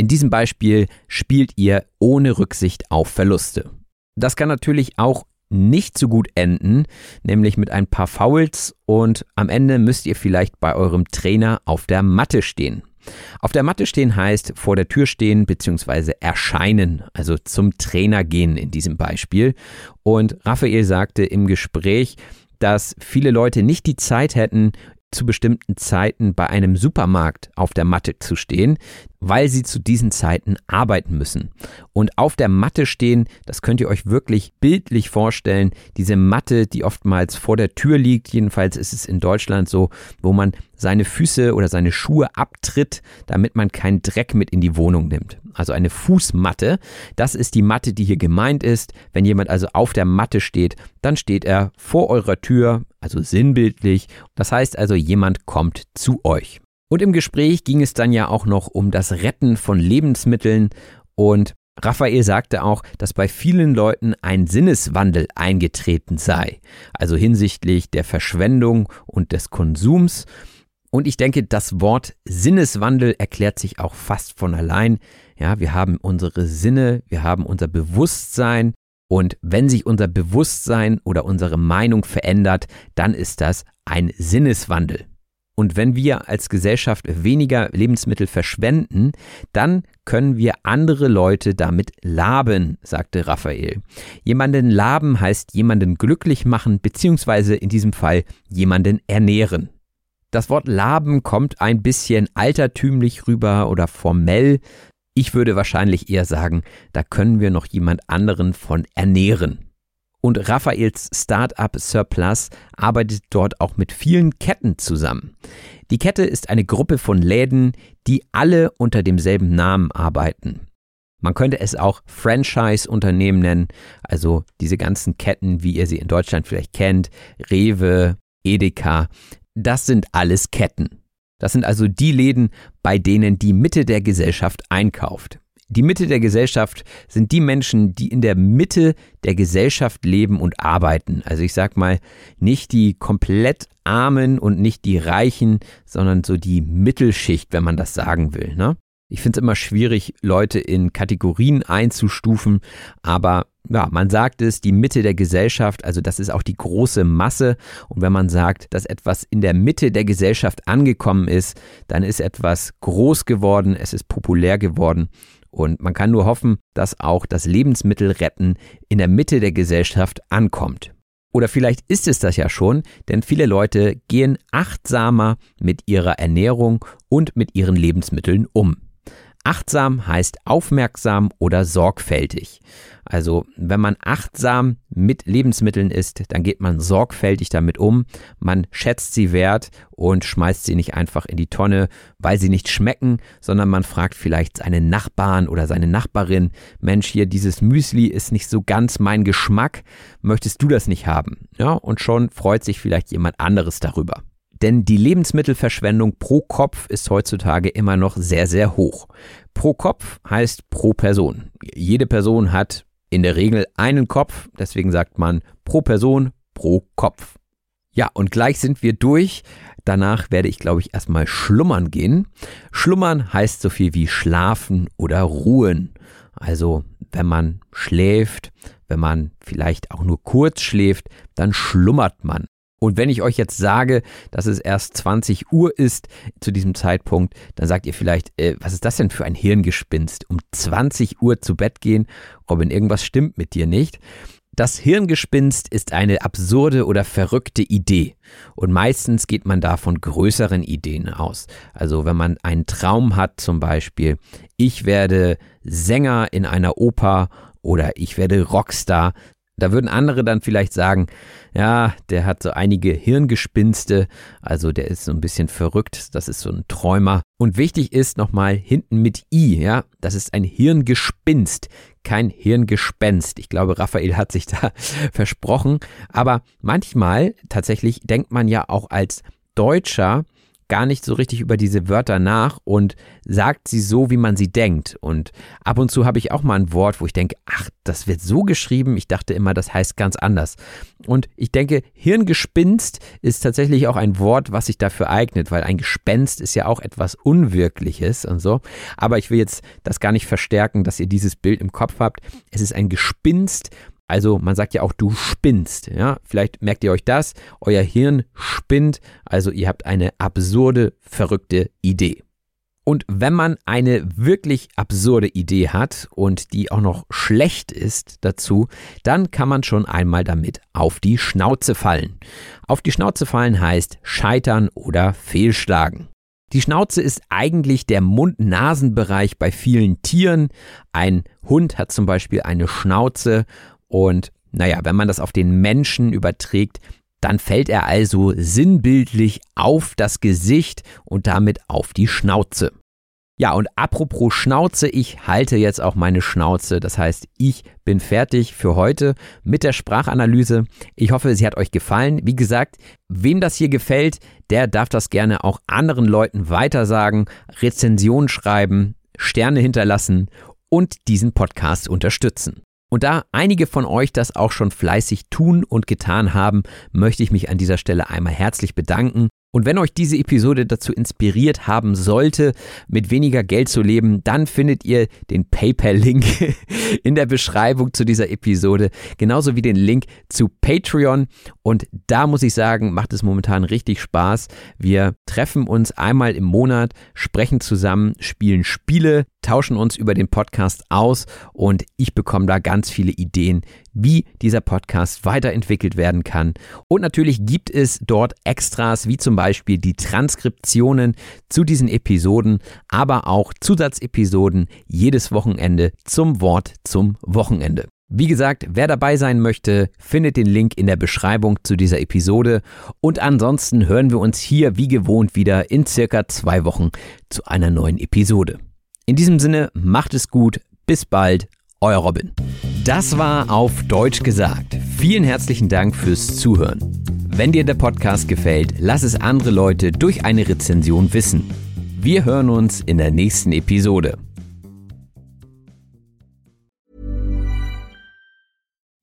In diesem Beispiel spielt ihr ohne Rücksicht auf Verluste. Das kann natürlich auch nicht so gut enden, nämlich mit ein paar Fouls und am Ende müsst ihr vielleicht bei eurem Trainer auf der Matte stehen. Auf der Matte stehen heißt vor der Tür stehen bzw. erscheinen, also zum Trainer gehen in diesem Beispiel. Und Raphael sagte im Gespräch, dass viele Leute nicht die Zeit hätten, zu bestimmten Zeiten bei einem Supermarkt auf der Matte zu stehen, weil sie zu diesen Zeiten arbeiten müssen. Und auf der Matte stehen, das könnt ihr euch wirklich bildlich vorstellen, diese Matte, die oftmals vor der Tür liegt, jedenfalls ist es in Deutschland so, wo man seine Füße oder seine Schuhe abtritt, damit man keinen Dreck mit in die Wohnung nimmt. Also eine Fußmatte, das ist die Matte, die hier gemeint ist. Wenn jemand also auf der Matte steht, dann steht er vor eurer Tür, also sinnbildlich. Das heißt also, jemand kommt zu euch. Und im Gespräch ging es dann ja auch noch um das Retten von Lebensmitteln und Raphael sagte auch, dass bei vielen Leuten ein Sinneswandel eingetreten sei, also hinsichtlich der Verschwendung und des Konsums. Und ich denke, das Wort Sinneswandel erklärt sich auch fast von allein. Ja, wir haben unsere Sinne, wir haben unser Bewusstsein und wenn sich unser Bewusstsein oder unsere Meinung verändert, dann ist das ein Sinneswandel. Und wenn wir als Gesellschaft weniger Lebensmittel verschwenden, dann können wir andere Leute damit laben, sagte Raphael. Jemanden laben heißt jemanden glücklich machen, beziehungsweise in diesem Fall jemanden ernähren. Das Wort laben kommt ein bisschen altertümlich rüber oder formell. Ich würde wahrscheinlich eher sagen, da können wir noch jemand anderen von ernähren. Und Raphaels Start-up Surplus arbeitet dort auch mit vielen Ketten zusammen. Die Kette ist eine Gruppe von Läden, die alle unter demselben Namen arbeiten. Man könnte es auch Franchise-Unternehmen nennen, also diese ganzen Ketten, wie ihr sie in Deutschland vielleicht kennt, Rewe, Edeka, das sind alles Ketten. Das sind also die Läden, bei denen die Mitte der Gesellschaft einkauft. Die Mitte der Gesellschaft sind die Menschen, die in der Mitte der Gesellschaft leben und arbeiten. Also ich sag mal, nicht die komplett Armen und nicht die Reichen, sondern so die Mittelschicht, wenn man das sagen will, ne? Ich finde es immer schwierig, Leute in Kategorien einzustufen, aber ja, man sagt es, die Mitte der Gesellschaft, also das ist auch die große Masse. Und wenn man sagt, dass etwas in der Mitte der Gesellschaft angekommen ist, dann ist etwas groß geworden, es ist populär geworden. Und man kann nur hoffen, dass auch das Lebensmittelretten in der Mitte der Gesellschaft ankommt. Oder vielleicht ist es das ja schon, denn viele Leute gehen achtsamer mit ihrer Ernährung und mit ihren Lebensmitteln um. Achtsam heißt aufmerksam oder sorgfältig. Also wenn man achtsam mit Lebensmitteln isst, dann geht man sorgfältig damit um. Man schätzt sie wert und schmeißt sie nicht einfach in die Tonne, weil sie nicht schmecken, sondern man fragt vielleicht seinen Nachbarn oder seine Nachbarin: Mensch, hier dieses Müsli ist nicht so ganz mein Geschmack, möchtest du das nicht haben? Ja, und schon freut sich vielleicht jemand anderes darüber. Denn die Lebensmittelverschwendung pro Kopf ist heutzutage immer noch sehr, sehr hoch. Pro Kopf heißt pro Person. Jede Person hat in der Regel einen Kopf, deswegen sagt man pro Person, pro Kopf. Ja, und gleich sind wir durch. Danach werde ich, glaube ich, erstmal schlummern gehen. Schlummern heißt so viel wie schlafen oder ruhen. Also wenn man schläft, wenn man vielleicht auch nur kurz schläft, dann schlummert man. Und wenn ich euch jetzt sage, dass es erst zwanzig Uhr ist zu diesem Zeitpunkt, dann sagt ihr vielleicht, äh, was ist das denn für ein Hirngespinst, um zwanzig Uhr zu Bett gehen? Robin, irgendwas stimmt mit dir nicht. Das Hirngespinst ist eine absurde oder verrückte Idee. Und meistens geht man da von größeren Ideen aus. Also wenn man einen Traum hat, zum Beispiel, ich werde Sänger in einer Oper oder ich werde Rockstar. Da würden andere dann vielleicht sagen, ja, der hat so einige Hirngespinste, also der ist so ein bisschen verrückt, das ist so ein Träumer. Und wichtig ist nochmal hinten mit I, ja, das ist ein Hirngespinst, kein Hirngespenst. Ich glaube, Raphael hat sich da versprochen, aber manchmal tatsächlich denkt man ja auch als Deutscher gar nicht so richtig über diese Wörter nach und sagt sie so, wie man sie denkt. Und ab und zu habe ich auch mal ein Wort, wo ich denke, ach, das wird so geschrieben. Ich dachte immer, das heißt ganz anders. Und ich denke, Hirngespinst ist tatsächlich auch ein Wort, was sich dafür eignet, weil ein Gespenst ist ja auch etwas Unwirkliches und so. Aber ich will jetzt das gar nicht verstärken, dass ihr dieses Bild im Kopf habt. Es ist ein Gespinst. Also man sagt ja auch, du spinnst. Ja? Vielleicht merkt ihr euch das, euer Hirn spinnt, also ihr habt eine absurde, verrückte Idee. Und wenn man eine wirklich absurde Idee hat und die auch noch schlecht ist dazu, dann kann man schon einmal damit auf die Schnauze fallen. Auf die Schnauze fallen heißt scheitern oder fehlschlagen. Die Schnauze ist eigentlich der Mund-Nasen-Bereich bei vielen Tieren. Ein Hund hat zum Beispiel eine Schnauze. Und naja, wenn man das auf den Menschen überträgt, dann fällt er also sinnbildlich auf das Gesicht und damit auf die Schnauze. Ja, und apropos Schnauze, ich halte jetzt auch meine Schnauze. Das heißt, ich bin fertig für heute mit der Sprachanalyse. Ich hoffe, sie hat euch gefallen. Wie gesagt, wem das hier gefällt, der darf das gerne auch anderen Leuten weitersagen, Rezensionen schreiben, Sterne hinterlassen und diesen Podcast unterstützen. Und da einige von euch das auch schon fleißig tun und getan haben, möchte ich mich an dieser Stelle einmal herzlich bedanken. Und wenn euch diese Episode dazu inspiriert haben sollte, mit weniger Geld zu leben, dann findet ihr den PayPal-Link in der Beschreibung zu dieser Episode, genauso wie den Link zu Patreon. Und da muss ich sagen, macht es momentan richtig Spaß. Wir treffen uns einmal im Monat, sprechen zusammen, spielen Spiele, tauschen uns über den Podcast aus und ich bekomme da ganz viele Ideen, wie dieser Podcast weiterentwickelt werden kann. Und natürlich gibt es dort Extras, wie zum Beispiel die Transkriptionen zu diesen Episoden, aber auch Zusatzepisoden jedes Wochenende zum Wort zum Wochenende. Wie gesagt, wer dabei sein möchte, findet den Link in der Beschreibung zu dieser Episode. Und ansonsten hören wir uns hier wie gewohnt wieder in circa zwei Wochen zu einer neuen Episode. In diesem Sinne, macht es gut, bis bald, euer Robin. Das war Auf Deutsch gesagt. Vielen herzlichen Dank fürs Zuhören. Wenn dir der Podcast gefällt, lass es andere Leute durch eine Rezension wissen. Wir hören uns in der nächsten Episode.